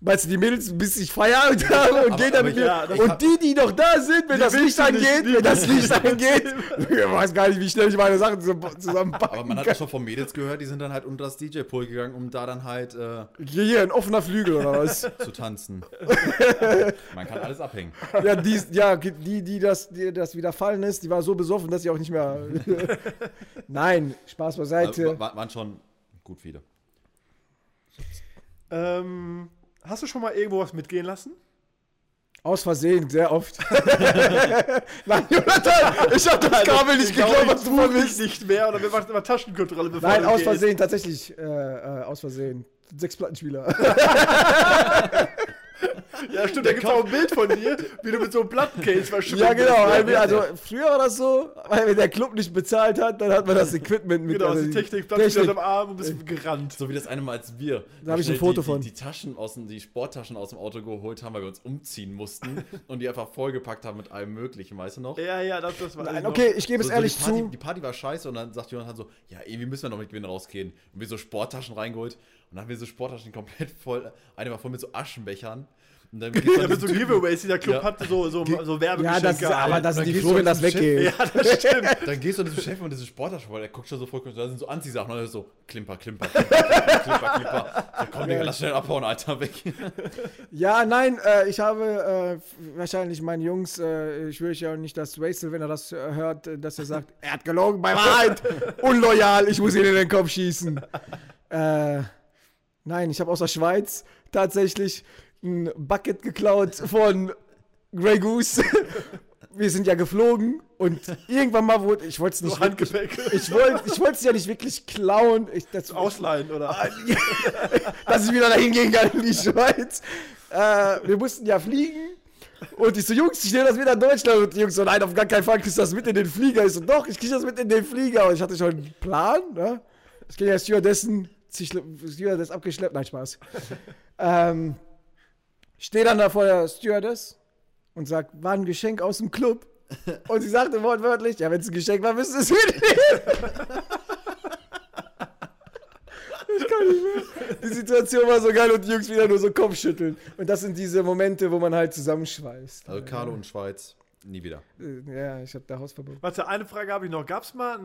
weißt du, die Mädels, bis ich Feierabend habe und gehen dann mit mir. Und die noch da sind, wenn das Licht angeht, ich weiß gar nicht, wie schnell ich meine Sachen zusammenpacke. Aber man hat schon von Mädels gehört, die sind dann halt unter das DJ-Pool gegangen, um da dann halt... Hier, ein offener Flügel oder was? Zu tanzen. Man kann alles abhängen. Ja, die das widerfallen ist, die war so besoffen, dass sie auch nicht mehr... Nein, Spaß beiseite. Also, waren schon gut viele. Hast du schon mal irgendwo was mitgehen lassen? Aus Versehen, sehr oft. Nein, Jonathan, ich hab das Kabel nicht geglaubt, was du willst. Nicht mehr, oder wir machen immer Taschenkontrolle. Bevor nein, aus Versehen, gehst. Tatsächlich, aus Versehen. 6 Plattenspieler. Ja, stimmt, da gibt's auch ein Bild von dir, wie du mit so einem Plattencase verschwindest. Ja, genau, also früher war das so, weil wenn der Club nicht bezahlt hat, dann hat man das Equipment mit. Genau, also die Technikplatte unter dem Arm und bist gerannt. So wie das eine Mal als wir. Da habe ich ein Foto von. Die Sporttaschen aus dem Auto geholt haben, weil wir uns umziehen mussten und die einfach vollgepackt haben mit allem Möglichen, weißt du noch? Ja, das war nein, okay, ich gebe es ehrlich zu. Die Party war scheiße und dann sagt Jonathan so, ja, irgendwie müssen wir noch mit Gewinn rausgehen. Und wir so Sporttaschen reingeholt und dann haben wir so Sporttaschen komplett voll, eine war voll mit so Aschenbechern. Und Da mit so Giveaways, der Club hatte so Werbegeschenke. Ja, aber das ist die Florian, das weggeht. Ja, das stimmt. Dann gehst du an diesen Chef und diesen Sportler vorbei, der guckt schon so vollkommen, da sind so Anziehsachen und dann ist so Klimper. So, komm, Digga, lass schnell abhauen, Alter, weg. Ja, nein, ich habe wahrscheinlich meinen Jungs, ich will ja auch nicht, dass Waisel, wenn er das hört, dass er sagt, er hat gelogen bei Wahrheit, unloyal, ich muss ihn in den Kopf schießen. Nein, ich habe aus der Schweiz tatsächlich ein Bucket geklaut von Grey Goose. Wir sind ja geflogen und irgendwann mal wurde, ich wollte es nicht wirklich, ich wollte es ja nicht wirklich klauen. Ausleihen, oder? Dass ich wieder dahin gehen kann in die Schweiz. Wir mussten ja fliegen. Und ich so, Jungs, ich nehme das mit nach Deutschland. Und die Jungs so, nein, auf gar keinen Fall kriegst du das mit in den Flieger. Ich so, doch, ich krieg das mit in den Flieger. Und ich hatte schon einen Plan, ne? Ich ging ja Stewardessen, Stewardess abgeschleppt. Nein, Spaß. Stehe dann da vor der Stewardess und sag, war ein Geschenk aus dem Club. Und sie sagte wortwörtlich, ja, wenn es ein Geschenk war, müsste es mitnehmen. Ich kann nicht mehr. Die Situation war so geil und die Jungs wieder nur so Kopfschütteln. Und das sind diese Momente, wo man halt zusammenschweißt. Also Carlo und Schweiz, nie wieder. Ja, ich hab da Hausverbot. Warte, eine Frage habe ich noch. Gab's mal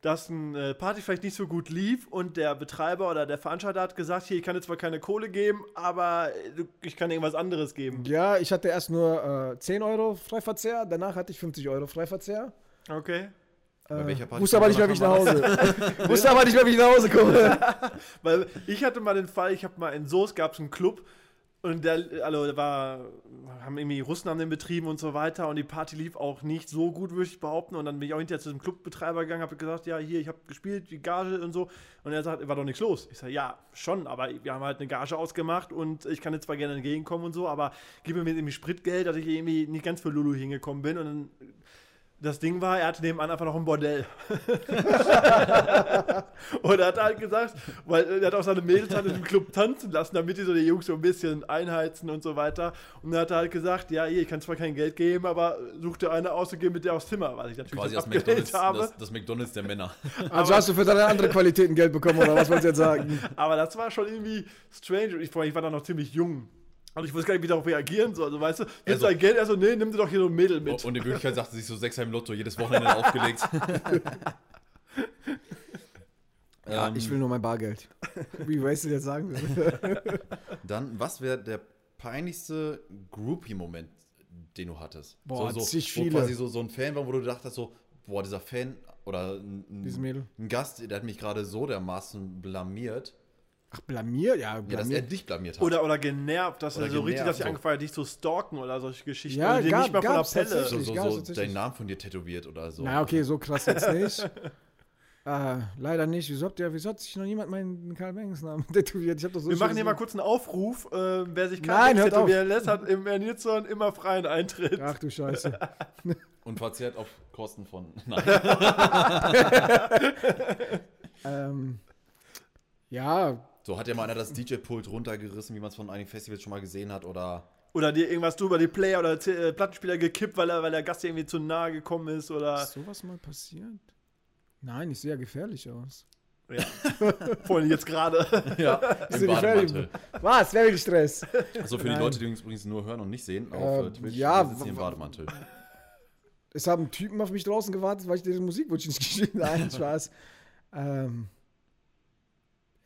dass eine Party vielleicht nicht so gut lief und der Betreiber oder der Veranstalter hat gesagt, hier, ich kann jetzt zwar keine Kohle geben, aber ich kann irgendwas anderes geben? Ja, ich hatte erst nur 10 Euro Freiverzehr, danach hatte ich 50 Euro Freiverzehr. Okay. Wusste aber nicht mehr, wie ich nach Hause komme. Weil ich hatte mal den Fall, ich habe mal in Soest, gab es einen Club und Russen haben den betrieben und so weiter und die Party lief auch nicht so gut, würde ich behaupten, und dann bin ich auch hinterher zu dem Clubbetreiber gegangen, habe gesagt, ja, hier, ich habe gespielt, die Gage und so, und er sagt, war doch nichts los. Ich sage, ja, schon, aber wir haben halt eine Gage ausgemacht und ich kann jetzt zwar gerne entgegenkommen und so, aber gib mir irgendwie Spritgeld, dass ich irgendwie nicht ganz für Lulu hingekommen bin, und dann das Ding war, er hatte nebenan einfach noch ein Bordell. Und er hat halt gesagt, weil er hat auch seine Mädels halt im Club tanzen lassen, damit die so die Jungs so ein bisschen einheizen und so weiter. Und er hat halt gesagt, ja, ich kann zwar kein Geld geben, aber such dir eine aus und geh mit der aufs Zimmer, was ich natürlich abgelehnt habe. Das McDonald's der Männer. Also hast du für deine anderen Qualitäten Geld bekommen, oder was wolltest du jetzt sagen? Aber das war schon irgendwie strange. Ich war dann noch ziemlich jung. Also ich wusste gar nicht, wie ich darauf reagieren soll. Also, weißt du, nimmst dein Geld, nee, nimm dir doch hier so ein Mädel mit. Und in Wirklichkeit sagte sich so 6 im Lotto, jedes Wochenende aufgelegt. Ja, ich will nur mein Bargeld. Wie Waisel jetzt sagen will. Dann, was wäre der peinlichste Groupie-Moment, den du hattest? Boah, zig viele. Wo quasi so ein Fan war, wo du dachtest so, boah, dieser Fan oder ein Gast, der hat mich gerade so dermaßen blamiert. Ach, blamiert? Ja, blamiert. Ja, dass er dich blamiert hat. Oder genervt, richtig, dass sie angefangen hat, dich zu stalken oder solche Geschichten. Ja, und nicht mal von der Pelle. So deinen Namen von dir tätowiert oder so. Na, okay, so krass jetzt nicht. Leider nicht. Wieso hat sich noch niemand meinen Karl Banks Namen tätowiert? Ich hab doch so. Wir machen hier mal kurz einen Aufruf. Wer sich Karl Banks tätowieren lässt, hat im Herr Nilssons immer freien Eintritt. Ach du Scheiße. Und verzehrt auf Kosten von... Nein. Ja... So, hat ja mal einer das DJ-Pult runtergerissen, wie man es von einigen Festivals schon mal gesehen hat, oder... Oder dir irgendwas drüber, die Player oder Plattenspieler gekippt, weil der Gast irgendwie zu nahe gekommen ist, oder... Ist sowas mal passiert? Nein, ich sehe ja gefährlich aus. Ja, vor allem jetzt gerade. Ja, im Bademantel. Was? Wer will Stress? Also für die Leute, die übrigens nur hören und nicht sehen, auf Twitch, ist hier im Bademantel. Es haben Typen auf mich draußen gewartet, weil ich den Musikwunsch nicht geschrieben habe. Nein, Spaß.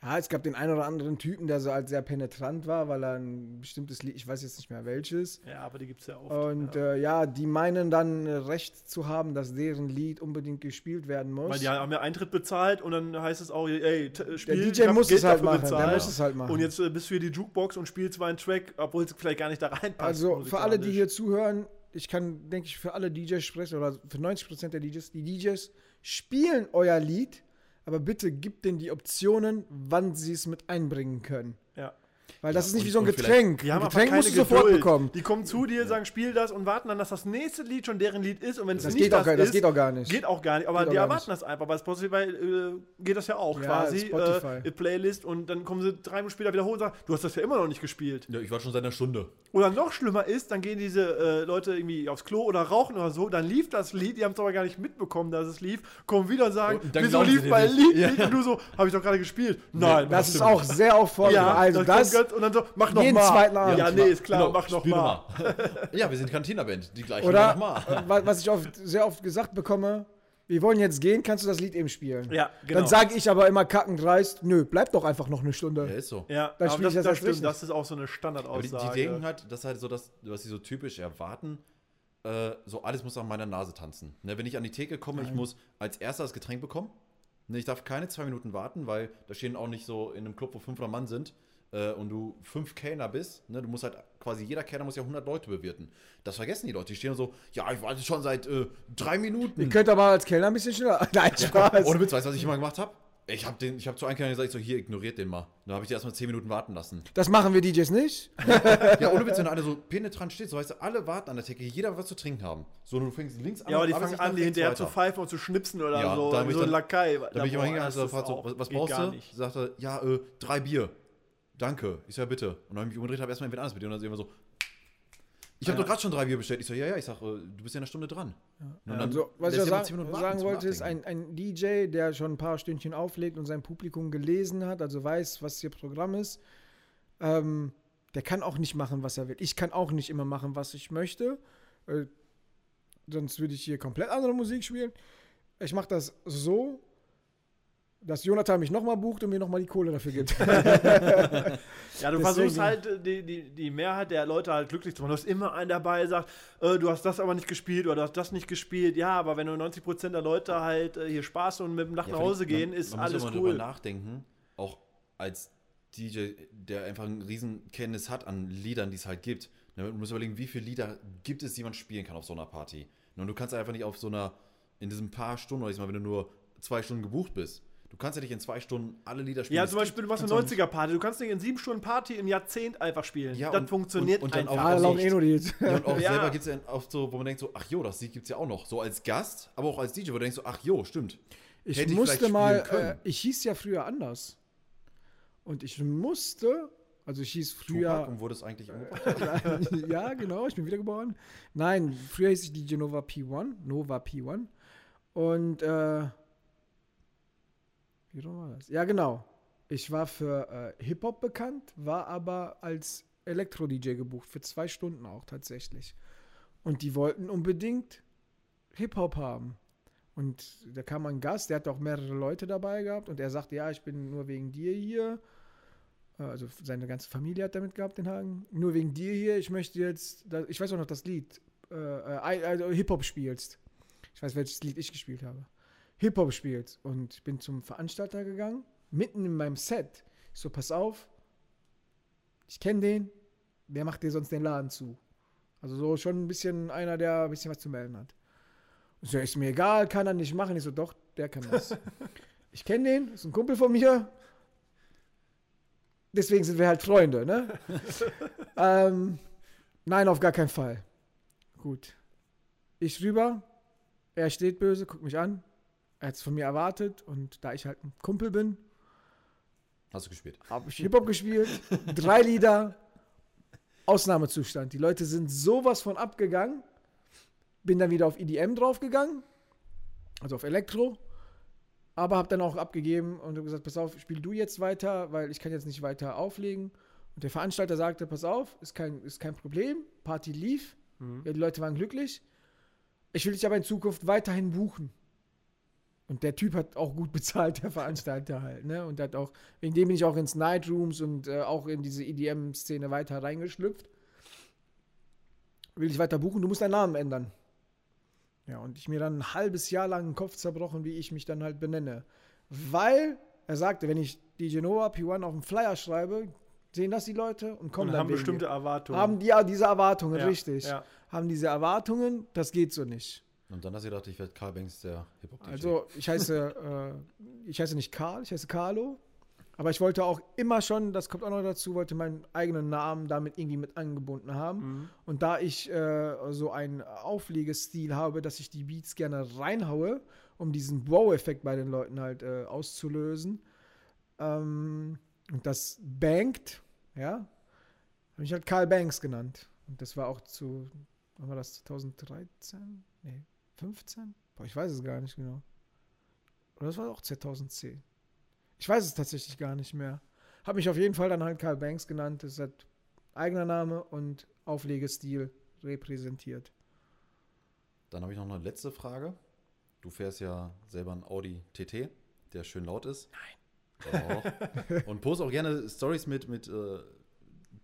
Ja, es gab den einen oder anderen Typen, der so halt sehr penetrant war, weil er ein bestimmtes Lied, ich weiß jetzt nicht mehr welches. Ja, aber die gibt's ja oft. Und die meinen dann Recht zu haben, dass deren Lied unbedingt gespielt werden muss. Weil die haben ja Eintritt bezahlt und dann heißt es auch, ey, spiel, der DJ muss es halt machen, der muss es halt machen. Und jetzt bist du hier die Jukebox und spielst zwar einen Track, obwohl es vielleicht gar nicht da reinpasst. Also für alle, die hier zuhören, ich kann, denke ich, für alle DJs sprechen, oder für 90% der DJs, die DJs spielen euer Lied, aber bitte gib denen die Optionen, wann sie es mit einbringen können. Ja. Weil das ist nicht wie so ein Getränk. Ein Getränk musst du sofort bekommen. Die kommen zu dir, sagen, spiel das, und warten dann, dass das nächste Lied schon deren Lied ist. Und wenn es nicht das ist, das geht auch gar nicht. Geht auch gar nicht, aber die erwarten das einfach. Bei Spotify geht das ja auch quasi. Playlist, und dann kommen sie 3 Minuten später wieder hoch und sagen, du hast das ja immer noch nicht gespielt. Ja, ich war schon seit einer Stunde. Oder noch schlimmer ist, dann gehen diese Leute irgendwie aufs Klo oder rauchen oder so, dann lief das Lied, die haben es aber gar nicht mitbekommen, dass es lief, kommen wieder und sagen, wieso lief mein Lied nicht? Und du so, habe ich doch gerade gespielt. Nein. Das ist auch sehr oft vorgekommen. Also das ganz, und dann so, mach nochmal. Jeden zweiten Abend. Ja, nee, ist klar, genau, mach nochmal. Ja, wir sind Cantina-Band, die gleichen nochmal. Was ich oft, sehr oft gesagt bekomme, wir wollen jetzt gehen, kannst du das Lied eben spielen? Ja, genau. Dann sage ich aber immer kackend dreist, nö, bleib doch einfach noch eine Stunde. Ja, ist so. Ja, dann aber das stimmt, das ist auch so eine Standardaussage. Die denken halt, das ist halt so das, was sie so typisch erwarten, so alles muss an meiner Nase tanzen. Ne, wenn ich an die Theke komme, ich muss als erster das Getränk bekommen. Ne, ich darf keine 2 Minuten warten, weil da stehen auch nicht so in einem Club, wo 500 Mann sind und du 5 Kellner bist. Ne, du musst halt quasi, jeder Kellner muss ja 100 Leute bewirten. Das vergessen die Leute. Die stehen so, ja, ich warte schon seit 3 Minuten. Ihr könnt aber als Kellner ein bisschen schneller. Nein, Spaß. Ja, ohne Witz, weißt du, was ich immer gemacht habe? Ich hab zu einem Kellner gesagt, ich so, hier, ignoriert den mal. Dann habe ich dir erstmal 10 Minuten warten lassen. Das machen wir DJs nicht. Ja, ohne Witz, wenn einer so penetrant steht, so weißt du, alle warten an der Theke, jeder was zu trinken haben. So, du fängst links an. Ja, aber die fangen an, die hinterher zu pfeifen und zu schnipsen oder ja, so. So ein Lakai. Da bin ich immer hingegangen, so, was brauchst du? Ich sagte, ja, 3 Bier. Danke. Ich so, ja, bitte. Und dann habe ich mich umgedreht, habe erstmal jemand anderes mit dir. Und dann sind wir so, ich habe doch gerade schon 3 Bier bestellt. Ich so, ja, ja, ich sag, du bist ja in einer Stunde dran. Ja. Und dann, also, was ich sagen wollte, ist ein DJ, der schon ein paar Stündchen auflegt und sein Publikum gelesen hat, also weiß, was ihr Programm ist, der kann auch nicht machen, was er will. Ich kann auch nicht immer machen, was ich möchte. Sonst würde ich hier komplett andere Musik spielen. Ich mache das so, dass Jonathan mich nochmal bucht und mir nochmal die Kohle dafür gibt. Ja, du versuchst halt die Mehrheit der Leute halt glücklich zu machen. Du hast immer einen dabei, der sagt, du hast das aber nicht gespielt oder du hast das nicht gespielt. Ja, aber wenn nur 90% der Leute halt hier Spaß und mit dem Dach nach Hause gehen, ist alles cool. Man muss immer drüber nachdenken, auch als DJ, der einfach eine Riesenkenntnis hat an Liedern, die es halt gibt. Man muss überlegen, wie viele Lieder gibt es, die man spielen kann auf so einer Party. Und du kannst einfach nicht auf so einer, in diesen paar Stunden, oder ich meine, wenn du nur 2 Stunden gebucht bist, du kannst ja nicht in 2 Stunden alle Lieder spielen. Ja, zum Beispiel, du machst eine 90er-Party. Du kannst nicht in 7 Stunden Party im Jahrzehnt einfach spielen. Ja, das funktioniert und dann einfach. Und auch selber gibt es ja oft so, wo man denkt so, ach jo, das Lied gibt es ja auch noch. So als Gast, aber auch als DJ, wo du denkst so, ach jo, stimmt. Ich musste mal, ich hieß ja früher anders. Und ich musste, also ich hieß früher. Und wurde es eigentlich umgebracht? Ja, genau, ich bin wiedergeboren. Nein, früher hieß ich DJ Nova P1. Und, wie war das? Ja, genau. Ich war für Hip-Hop bekannt, war aber als Elektro-DJ gebucht, für 2 Stunden auch tatsächlich. Und die wollten unbedingt Hip-Hop haben. Und da kam ein Gast, der hat auch mehrere Leute dabei gehabt und er sagte, ja, ich bin nur wegen dir hier. Also seine ganze Familie hat damit gehabt, den Hagen. Nur wegen dir hier, ich möchte jetzt, ich weiß auch noch das Lied, also Hip-Hop spielst. Ich weiß, welches Lied ich gespielt habe. Hip-Hop spielt und ich bin zum Veranstalter gegangen, mitten in meinem Set. Ich so, pass auf, ich kenne den, der macht dir sonst den Laden zu. Also so schon ein bisschen einer, der ein bisschen was zu melden hat. Und so, ist mir egal, kann er nicht machen. Ich so, doch, der kann das. Ich kenne den, ist ein Kumpel von mir. Deswegen sind wir halt Freunde, ne? Nein, auf gar keinen Fall. Gut. Ich rüber, er steht böse, guckt mich an. Er hat es von mir erwartet und da ich halt ein Kumpel bin. Hast du gespielt? Habe ich Hip-Hop gespielt. 3 Lieder. Ausnahmezustand. Die Leute sind sowas von abgegangen. Bin dann wieder auf EDM draufgegangen. Also auf Elektro. Aber habe dann auch abgegeben und habe gesagt, pass auf, spiel du jetzt weiter, weil ich kann jetzt nicht weiter auflegen. Und der Veranstalter sagte, pass auf, ist kein Problem. Party lief. Mhm. Ja, die Leute waren glücklich. Ich will dich aber in Zukunft weiterhin buchen. Und der Typ hat auch gut bezahlt, der Veranstalter halt, ne? Und hat auch, wegen dem bin ich auch ins Nightrooms und auch in diese EDM-Szene weiter reingeschlüpft. Will ich weiter buchen, du musst deinen Namen ändern. Ja, und ich mir dann ein halbes Jahr lang den Kopf zerbrochen, wie ich mich dann halt benenne. Weil, er sagte, wenn ich die Genova P1 auf dem Flyer schreibe, sehen das die Leute und kommen und dann haben bestimmte Erwartungen. Haben die diese Erwartungen, ja, richtig. Ja. Haben diese Erwartungen, das geht so nicht. Und dann hast du gedacht, ich werde Karl Banks, der Hip-Hop-DJ. Also ich heiße nicht Karl, ich heiße Carlo. Aber ich wollte auch immer schon, das kommt auch noch dazu, wollte meinen eigenen Namen damit irgendwie mit angebunden haben. Mhm. Und da ich so einen Auflegestil habe, dass ich die Beats gerne reinhaue, um diesen Wow-Effekt bei den Leuten halt auszulösen. Und das bangt, ja, habe ich halt Karl Banks genannt. Und das war auch zu, wann war das, 2013? Nee, 15? Boah, ich weiß es gar nicht genau. Oder das war auch 2010. Ich weiß es tatsächlich gar nicht mehr. Habe mich auf jeden Fall dann halt Karl Banks genannt. Das ist halt eigener Name und Auflegestil repräsentiert. Dann habe ich noch eine letzte Frage. Du fährst ja selber einen Audi TT, der schön laut ist. Nein. Auch. Und post auch gerne Stories mit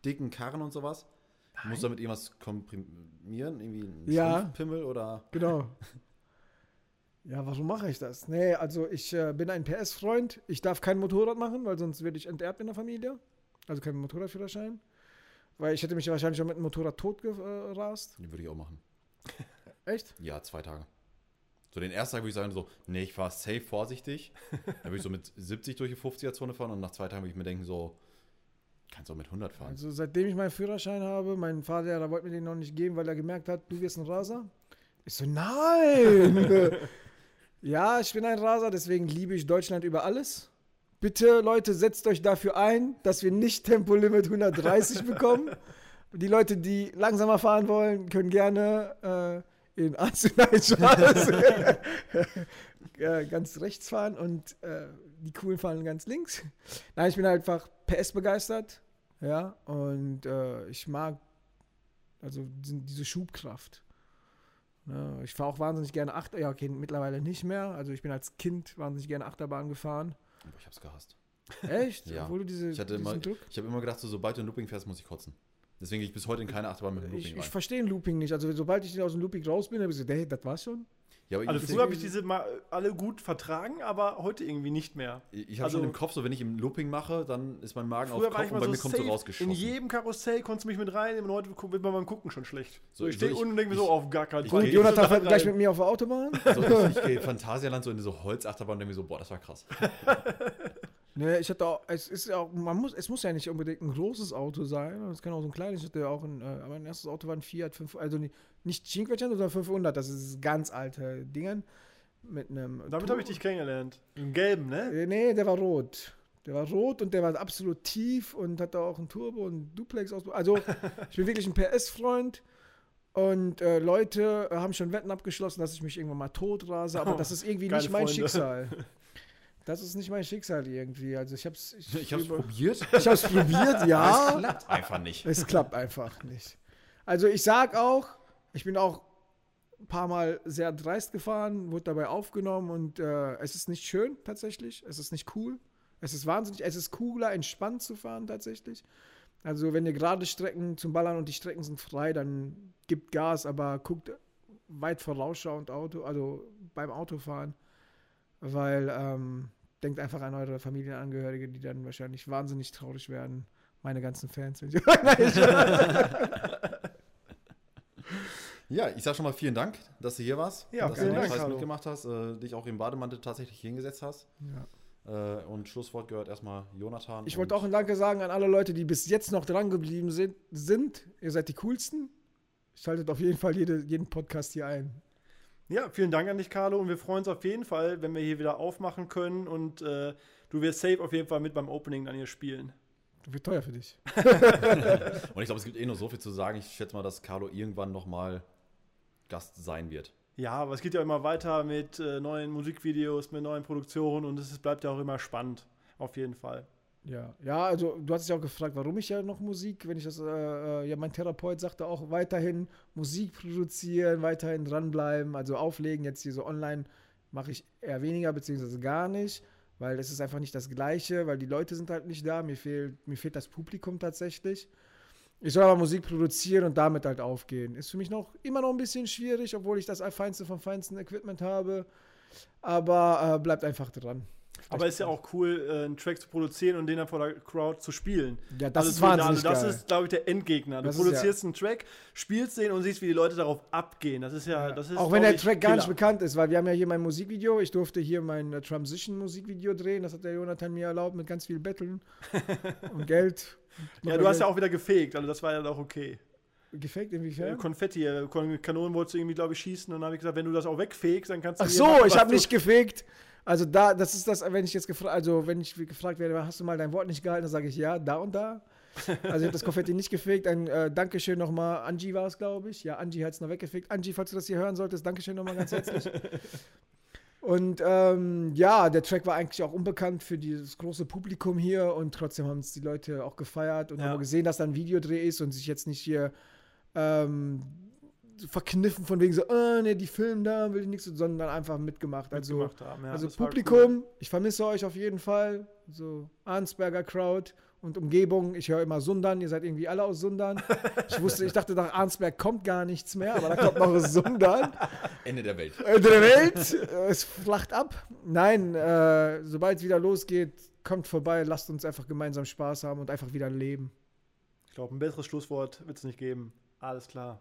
dicken Karren und sowas. Nein. Musst du damit irgendwas komprimieren? Irgendwie ein Schrumpfpimmel oder? Genau. Ja, warum mache ich das? Nee, also ich bin ein PS-Freund. Ich darf kein Motorrad machen, weil sonst werde ich enterbt in der Familie. Also kein Motorradführerschein. Weil ich hätte mich wahrscheinlich schon mit dem Motorrad totgerast. Den würde ich auch machen. Echt? Ja, 2 Tage. So den ersten Tag würde ich sagen so, nee, ich fahre safe vorsichtig. Dann würde ich so mit 70 durch die 50er-Zone fahren und nach 2 Tagen würde ich mir denken so, kannst du auch mit 100 fahren. Also seitdem ich meinen Führerschein habe, mein Fahrlehrer wollte mir den noch nicht geben, weil er gemerkt hat, du wirst ein Raser. Ich so, nein! Ja, ich bin ein Raser, deswegen liebe ich Deutschland über alles. Bitte, Leute, setzt euch dafür ein, dass wir nicht Tempolimit 130 bekommen. Die Leute, die langsamer fahren wollen, können gerne in Arsenal ganz rechts fahren und die Coolen fahren ganz links. Nein, ich bin einfach PS begeistert. Ja, und ich mag also diese Schubkraft. Ich fahre auch wahnsinnig gerne Achterbahn. Ja, okay, mittlerweile nicht mehr. Also ich bin als Kind wahnsinnig gerne Achterbahn gefahren. Aber ich habe es gehasst. Echt? Ja. Obwohl du ich habe immer gedacht, so, sobald du ein Looping fährst, muss ich kotzen. Deswegen gehe ich bis heute in keine Achterbahn mit dem Looping rein. Ich verstehe den Looping nicht. Also sobald ich aus dem Looping raus bin, habe ich so, hey, das war's schon. Ja, aber also früher habe ich diese mal alle gut vertragen, aber heute irgendwie nicht mehr. Ich habe schon im Kopf, so wenn ich im Looping mache, dann ist mein Magen auf Kopf und bei mir kommt so rausgeschossen. In jedem Karussell konntest du mich mit reinnehmen und heute wird man beim Gucken schon schlecht. So, ich stehe unten und denke mir so, auf gar keinen Fall. Jonathan fährt gleich mit mir auf der Autobahn. So, ich gehe Phantasialand so in diese Holzachterbahn und denke mir so, boah, das war krass. Ne, ich hatte auch, es muss ja nicht unbedingt ein großes Auto sein, es kann auch so ein kleines, ich hatte auch mein erstes Auto war ein Fiat 500, also nicht Cinquecento, sondern 500, das ist ganz alte Dingern. Mit einem damit habe ich dich kennengelernt, im gelben, ne? Ne, der war rot. Der war rot und der war absolut tief und hatte auch einen Turbo und Duplex aus. Also ich bin wirklich ein PS-Freund. Und Leute haben schon Wetten abgeschlossen, dass ich mich irgendwann mal tot rase, aber das ist irgendwie nicht mein Schicksal. Das ist nicht mein Schicksal irgendwie. Also ich hab's probiert, ja. Aber es klappt einfach nicht. Es klappt einfach nicht. Also ich sag auch, ich bin auch ein paar Mal sehr dreist gefahren, wurde dabei aufgenommen und es ist nicht schön tatsächlich. Es ist nicht cool. Es ist wahnsinnig. Es ist cooler, entspannt zu fahren tatsächlich. Also wenn ihr gerade Strecken zum Ballern und die Strecken sind frei, dann gibt Gas, aber guckt weit vorausschauend beim Autofahren. Weil denkt einfach an eure Familienangehörige, die dann wahrscheinlich wahnsinnig traurig werden. Meine ganzen Fans. Ja, ich sag schon mal vielen Dank, dass du hier warst. Ja, dass vielen Dank, Scheiß mitgemacht hast, dich auch im Bademantel tatsächlich hingesetzt hast. Ja. Und Schlusswort gehört erstmal Jonathan. Ich wollte auch ein Danke sagen an alle Leute, die bis jetzt noch dran geblieben sind. Ihr seid die coolsten. Schaltet auf jeden Fall jeden Podcast hier ein. Ja, vielen Dank an dich, Carlo. Und wir freuen uns auf jeden Fall, wenn wir hier wieder aufmachen können. Und du wirst safe auf jeden Fall mit beim Opening dann hier spielen. Das wird teuer für dich. Und ich glaube, es gibt eh nur so viel zu sagen. Ich schätze mal, dass Carlo irgendwann nochmal Gast sein wird. Ja, aber es geht ja immer weiter mit neuen Musikvideos, mit neuen Produktionen. Und es bleibt ja auch immer spannend, auf jeden Fall. Ja, also du hast dich auch gefragt, warum ich ja noch Musik, wenn ich das, mein Therapeut sagte auch, weiterhin Musik produzieren, weiterhin dranbleiben, also auflegen, jetzt hier so online mache ich eher weniger, beziehungsweise gar nicht, weil es ist einfach nicht das Gleiche, weil die Leute sind halt nicht da, mir fehlt das Publikum tatsächlich. Ich soll aber Musik produzieren und damit halt aufgehen. Ist für mich immer noch ein bisschen schwierig, obwohl ich das Feinste vom feinsten Equipment habe, aber bleibt einfach dran. Aber ist ja auch cool, einen Track zu produzieren und den dann vor der Crowd zu spielen. Ja, das ist wahnsinnig geil. Das ist, glaube ich, der Endgegner. Du produzierst einen Track, spielst den und siehst, wie die Leute darauf abgehen. Das ist ja, das ist auch wenn der Track gar nicht bekannt ist, weil wir haben ja hier mein Musikvideo. Ich durfte hier mein Transition-Musikvideo drehen. Das hat der Jonathan mir erlaubt mit ganz viel Betteln und Geld. Ja, du hast ja auch wieder gefaked. Also das war ja auch okay. Gefaked inwiefern? Konfetti, Kanonen wolltest du irgendwie, glaube ich, schießen. Und dann habe ich gesagt, wenn du das auch wegfakst, dann kannst du... Ach so, ich habe nicht gefaked. Also das ist das, wenn ich gefragt werde, hast du mal dein Wort nicht gehalten, dann sage ich ja, da und da. Also ich habe das Konfetti nicht gefegt. Ein Dankeschön nochmal, Angie war es, glaube ich. Ja, Angie hat es noch weggefegt. Angie, falls du das hier hören solltest, Dankeschön nochmal ganz herzlich. Und ja, der Track war eigentlich auch unbekannt für dieses große Publikum hier und trotzdem haben es die Leute auch gefeiert und haben gesehen, dass da ein Videodreh ist und sich jetzt nicht hier verkniffen von wegen so, ne, die filmen da, will ich nichts, sondern einfach mitgemacht. Also Publikum, cool. Ich vermisse euch auf jeden Fall. So Arnsberger Crowd und Umgebung. Ich höre immer Sundern, ihr seid irgendwie alle aus Sundern. Ich dachte, nach Arnsberg kommt gar nichts mehr, aber da kommt noch Sundern. Ende der Welt. Es flacht ab. Nein, sobald es wieder losgeht, kommt vorbei, lasst uns einfach gemeinsam Spaß haben und einfach wieder leben. Ich glaube, ein besseres Schlusswort wird es nicht geben. Alles klar.